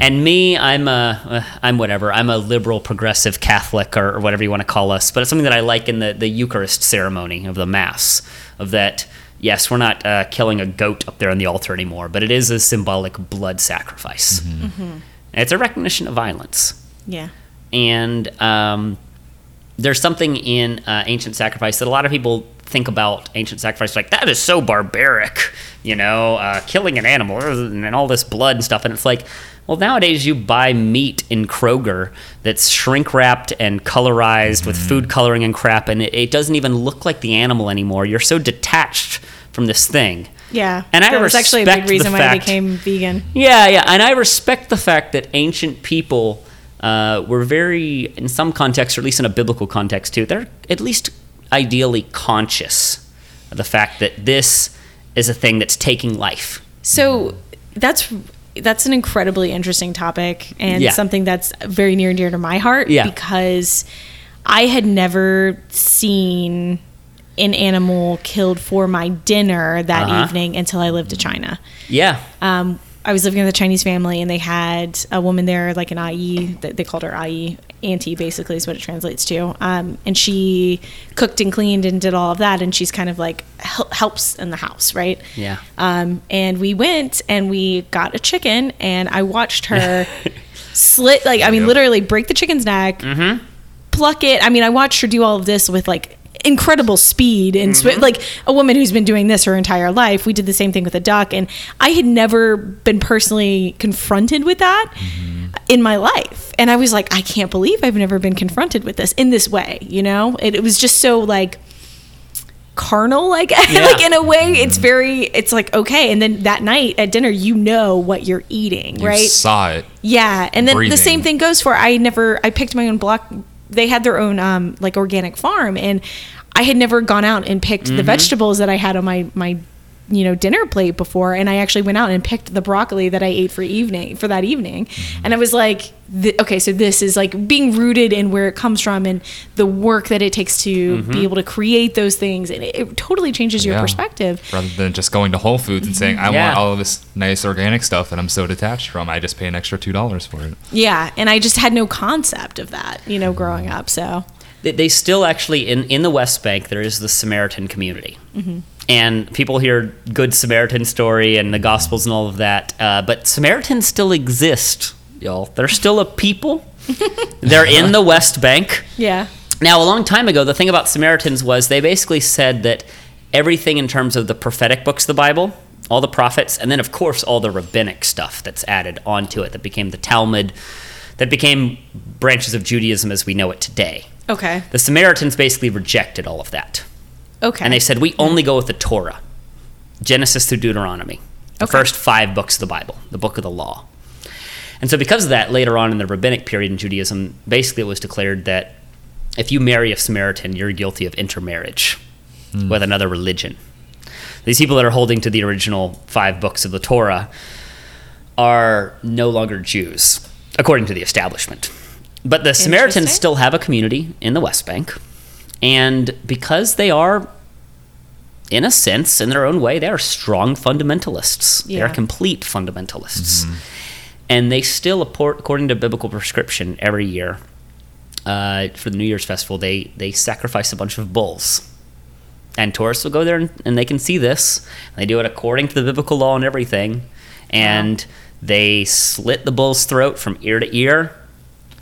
And me, I'm a, I'm whatever. I'm a liberal, progressive Catholic, or, or whatever you want to call us. But it's something that I like in the, the Eucharist ceremony of the Mass, of that, yes, we're not uh, killing a goat up there on the altar anymore, but it is a symbolic blood sacrifice. Mm-hmm. Mm-hmm. It's a recognition of violence. Yeah. And um, there's something in uh, ancient sacrifice that a lot of people think about ancient sacrifices like, that is so barbaric, you know, uh, killing an animal and all this blood and stuff. And it's like, well, nowadays you buy meat in Kroger that's shrink-wrapped and colorized mm-hmm. with food coloring and crap, and it, it doesn't even look like the animal anymore. You're so detached from this thing. Yeah, and I respect actually a big reason why I became vegan. Yeah, yeah, and I respect the fact that ancient people uh, were very, in some contexts, or at least in a biblical context too, they're at least ideally conscious of the fact that this is a thing that's taking life. So that's... That's an incredibly interesting topic and yeah. something that's very near and dear to my heart yeah. because I had never seen an animal killed for my dinner that uh-huh. evening until I lived in China. Yeah. Um, I was living with a Chinese family and they had a woman there, like an A I, they called her A I, auntie basically is what it translates to. Um, and she cooked and cleaned and did all of that. And she's kind of like hel- helps in the house, right? Yeah. Um, and we went and we got a chicken and I watched her slit, like, I mean, literally break the chicken's neck, mm-hmm. pluck it. I mean, I watched her do all of this with like incredible speed and mm-hmm. sw- like a woman who's been doing this her entire life. We did the same thing with a duck. And I had never been personally confronted with that. Mm-hmm. in my life. And I was like, I can't believe I've never been confronted with this in this way, you know? It, it was just so like carnal, like, yeah. like in a way it's very, it's like, okay. And then that night at dinner, you know what you're eating, you right? You saw it. Yeah. And then breathing. The same thing goes for, I never, I picked my own block. They had their own um, like organic farm and I had never gone out and picked mm-hmm. the vegetables that I had on my, my you know, dinner plate before. And I actually went out and picked the broccoli that I ate for evening for that evening. And I was like, th- okay, so this is like being rooted in where it comes from and the work that it takes to mm-hmm. be able to create those things. And it, it totally changes your yeah. perspective. Rather than just going to Whole Foods and saying, I yeah. want all of this nice organic stuff that I'm so detached from. I just pay an extra two dollars for it. Yeah. And I just had no concept of that, you know, growing up. So they, they still actually in, in the West Bank, there is the Samaritan community. Mm-hmm. And people hear Good Samaritan story and the Gospels and all of that. Uh, but Samaritans still exist, y'all. They're still a people. They're in the West Bank. Yeah. Now, a long time ago, the thing about Samaritans was they basically said that everything in terms of the prophetic books of the Bible, all the prophets, and then, of course, all the rabbinic stuff that's added onto it that became the Talmud, that became branches of Judaism as we know it today. Okay. The Samaritans basically rejected all of that. Okay. And they said, we only go with the Torah, Genesis through Deuteronomy, the okay. first five books of the Bible, the book of the law. And so because of that, later on in the rabbinic period in Judaism, basically it was declared that if you marry a Samaritan, you're guilty of intermarriage mm. with another religion. These people that are holding to the original five books of the Torah are no longer Jews, according to the establishment. But the Samaritans still have a community in the West Bank. And because they are, in a sense, in their own way, they are strong fundamentalists. Yeah. They are complete fundamentalists. Mm-hmm. And they still, according to biblical prescription, every year uh, for the New Year's festival, they, they sacrifice a bunch of bulls. And tourists will go there and, and they can see this. And they do it according to the biblical law and everything. And wow. they slit the bull's throat from ear to ear.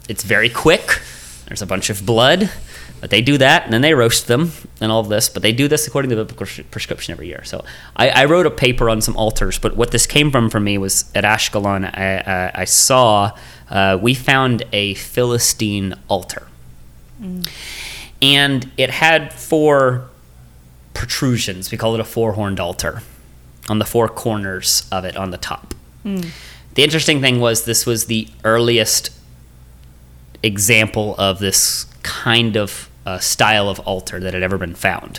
It's very quick. There's a bunch of blood. But they do that, and then they roast them and all of this. But they do this according to the biblical prescription every year. So I, I wrote a paper on some altars, but what this came from for me was at Ashkelon, I, uh, I saw, uh, we found a Philistine altar. Mm. And it had four protrusions. We call it a four-horned altar on the four corners of it on the top. Mm. The interesting thing was this was the earliest example of this kind of uh, style of altar that had ever been found.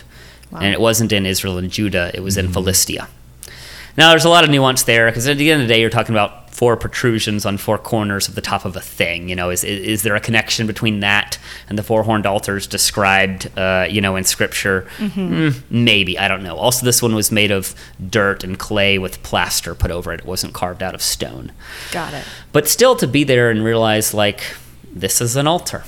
Wow. And it wasn't in Israel and Judah, it was mm-hmm. in Philistia. Now there's a lot of nuance there, because at the end of the day you're talking about four protrusions on four corners of the top of a thing. You know, is is there a connection between that and the four-horned altars described uh, you know, in scripture? Mm-hmm. Mm, maybe, I don't know. Also this one was made of dirt and clay with plaster put over it. It wasn't carved out of stone. Got it. But still to be there and realize like, this is an altar.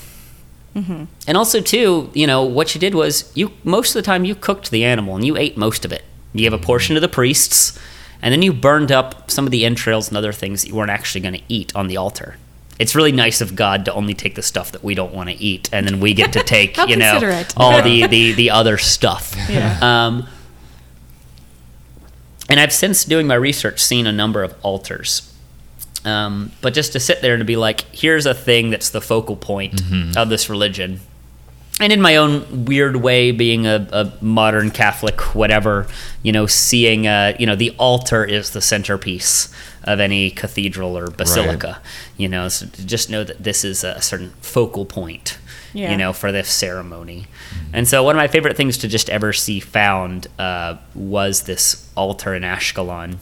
Mm-hmm. And also, too, you know, what you did was you most of the time you cooked the animal and you ate most of it. You gave a portion to the priests, and then you burned up some of the entrails and other things that you weren't actually going to eat on the altar. it's really nice of God to only take the stuff that we don't want to eat, and then we get to take you know all the, the, the other stuff. Yeah. Um, and I've since doing my research seen a number of altars. Um, but just to sit there and to be like, here's a thing that's the focal point mm-hmm. of this religion. And in my own weird way, being a, a modern Catholic, whatever, you know, seeing, uh, you know, the altar is the centerpiece of any cathedral or basilica, right. you know, so just know that this is a certain focal point, yeah. you know, for this ceremony. Mm-hmm. And so one of my favorite things to just ever see found uh, was this altar in Ashkelon.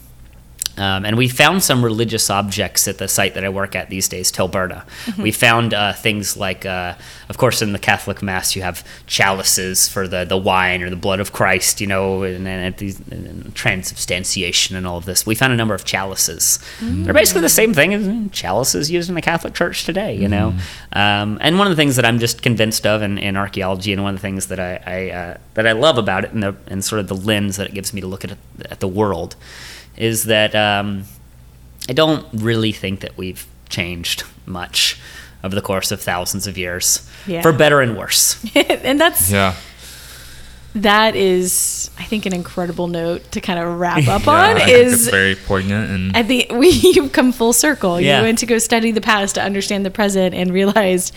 Um, and we found some religious objects at the site that I work at these days, Tel Burna. Mm-hmm. We found uh, things like, uh, of course, in the Catholic Mass, you have chalices for the, the wine or the blood of Christ, you know, and, and, these, and transubstantiation and all of this. We found a number of chalices. Mm-hmm. They're basically the same thing as chalices used in the Catholic Church today, you know. Mm-hmm. Um, and one of the things that I'm just convinced of in, in archaeology, and one of the things that I, I uh, that I love about it, and, the, and sort of the lens that it gives me to look at at the world, is that um, I don't really think that we've changed much over the course of thousands of years, yeah. for better and worse. And that's yeah. that is, I think, an incredible note to kind of wrap up yeah, on. I is think it's very poignant, and I think we you've come full circle. Yeah. You went to go study the past to understand the present, and realized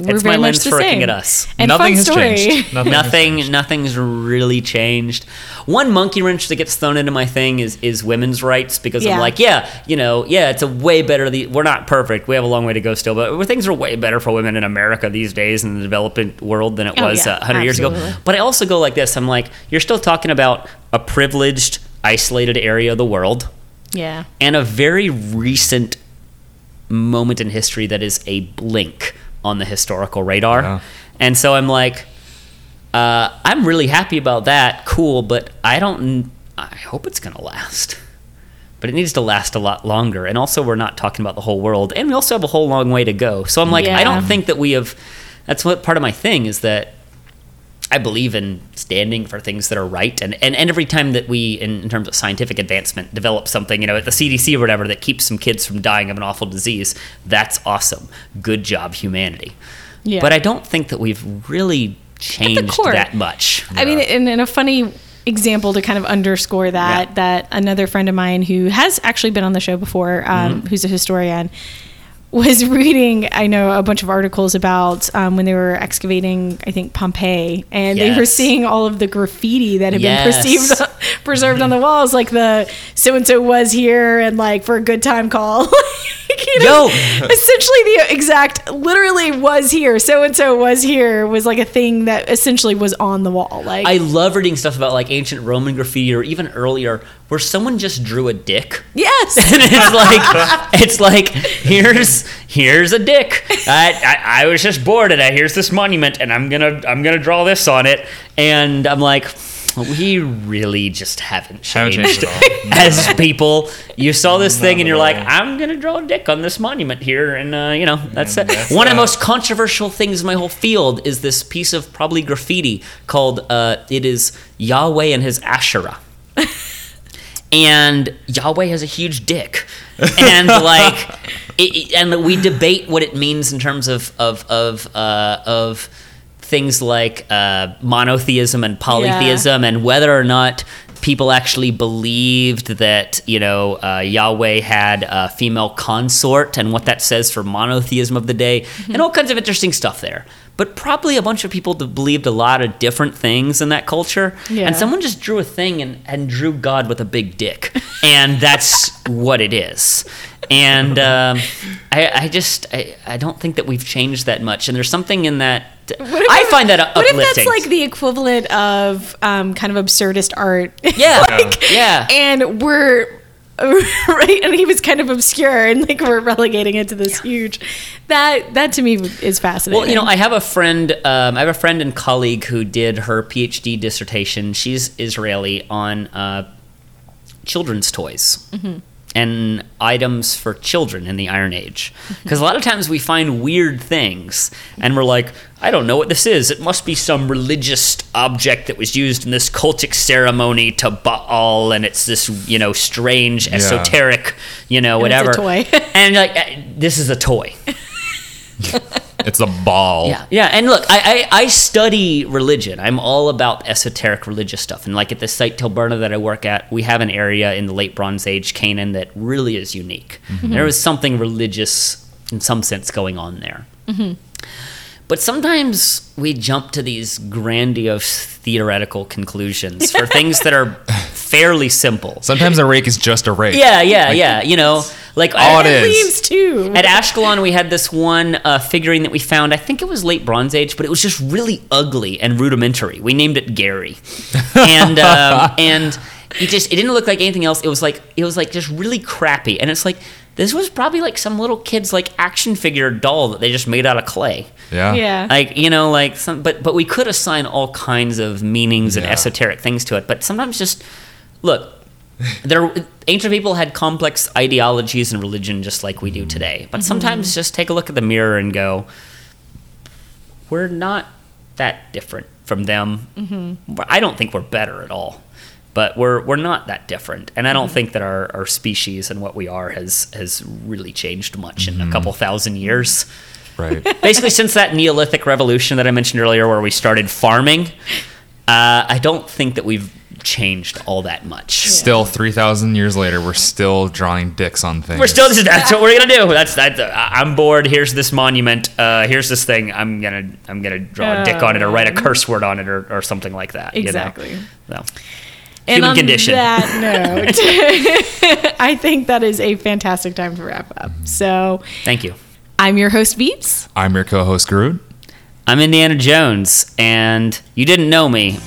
we're it's very my lens much the for same. Looking at us. And nothing has story. Changed. Nothing, Nothing has changed. Nothing's really changed. One monkey wrench that gets thrown into my thing is, is women's rights, because yeah. I'm like, yeah, you know, yeah, it's a way better. The, we're not perfect. We have a long way to go still, but things are way better for women in America these days in the developing world than it oh, was yeah, uh, one hundred absolutely. Years ago. But I also go like this. I'm like, you're still talking about a privileged, isolated area of the world. Yeah. And a very recent moment in history that is a blink on the historical radar. Yeah. And so I'm like, uh, I'm really happy about that. Cool, but I don't, I hope it's gonna last. But it needs to last a lot longer. And also we're not talking about the whole world, and we also have a whole long way to go. So I'm like, yeah. I don't think that we have, that's what part of my thing is that I believe in standing for things that are right. And, and, and every time that we, in, in terms of scientific advancement, develop something, you know, at the C D C or whatever, that keeps some kids from dying of an awful disease, that's awesome. Good job, humanity. Yeah. But I don't think that we've really changed that much. I mean, and, and a funny example to kind of underscore that, yeah. that another friend of mine who has actually been on the show before, um, mm-hmm. who's a historian, was reading, I know, a bunch of articles about um, when they were excavating, I think, Pompeii, and yes. they were seeing all of the graffiti that had yes. been perceived, preserved on the walls, like the so-and-so was here and like for a good time call. You know, yo. Essentially the exact, literally was here, so-and-so was here, was like a thing that essentially was on the wall. Like I love reading stuff about like ancient Roman graffiti or even earlier where someone just drew a dick. Yes. And it's like, it's like, here's, here's a dick. I, I, I was just bored and I, here's this monument and I'm gonna, I'm gonna draw this on it. And I'm like, we really just haven't changed, haven't changed at all. No. As people. You saw this no, thing and you're no. like, I'm going to draw a dick on this monument here. And, uh, you know, that's it. That's One that. of the most controversial things in my whole field is this piece of probably graffiti called, uh, it is Yahweh and his Asherah. And Yahweh has a huge dick. And like, it, and we debate what it means in terms of, of, of, uh, of, things like uh, monotheism and polytheism, yeah. and whether or not people actually believed that, you know, uh, Yahweh had a female consort and what that says for monotheism of the day, mm-hmm. and all kinds of interesting stuff there. But probably a bunch of people believed a lot of different things in that culture, yeah. and someone just drew a thing and, and drew God with a big dick, and that's what it is. And um, I, I just, I, I don't think that we've changed that much, and there's something in that. I find that uplifting. What if that's like the equivalent of um, kind of absurdist art? Yeah, like, yeah. And we're right, and he was kind of obscure, and like we're relegating it to this huge. That that to me is fascinating. Well, you know, I have a friend. Um, I have a friend and colleague who did her PhD dissertation. She's Israeli on uh, children's toys. Mm-hmm. and items for children in the Iron Age. Because a lot of times we find weird things, and we're like, I don't know what this is. It must be some religious object that was used in this cultic ceremony to Baal, and it's this, you know, strange, yeah. esoteric, you know, and whatever. It's a toy. And like, this is a toy. It's a ball. Yeah, yeah. And look, I, I, I study religion. I'm all about esoteric religious stuff. And like at the site Tel Burna that I work at, we have an area in the late Bronze Age, Canaan, that really is unique. Mm-hmm. There was something religious, in some sense, going on there. Mm-hmm. But sometimes we jump to these grandiose theoretical conclusions for things that are fairly simple. Sometimes a rake is just a rake. Yeah, yeah, like, yeah. You know, like all it is. Leaves too. At Ashkelon, we had this one uh, figurine that we found. I think it was late Bronze Age, but it was just really ugly and rudimentary. We named it Gary, and um, and it just it didn't look like anything else. It was like it was like just really crappy, and it's like. This was probably like some little kid's like action figure doll that they just made out of clay. Yeah. Yeah. Like, you know, like some, but but we could assign all kinds of meanings yeah. and esoteric things to it. But sometimes just look, there ancient people had complex ideologies and religion just like we do today. But sometimes mm-hmm. just take a look at the mirror and go, we're not that different from them. Mm-hmm. I don't think we're better at all. But we're we're not that different, and I don't mm-hmm. think that our, our species and what we are has has really changed much in mm-hmm. a couple thousand years. Right. Basically, since that Neolithic Revolution that I mentioned earlier, where we started farming, uh, I don't think that we've changed all that much. Yeah. Still, three thousand years later, we're still drawing dicks on things. We're still that's what we're gonna do. That's that. I'm bored. Here's this monument. Uh, here's this thing. I'm gonna I'm gonna draw uh, a dick on it or write a curse word on it or, or something like that. Exactly. You know? So. Human and on condition. That note, I think that is a fantastic time to wrap up. So, thank you. I'm your host, Beats. I'm your co-host, Garud. I'm Indiana Jones, and you didn't know me.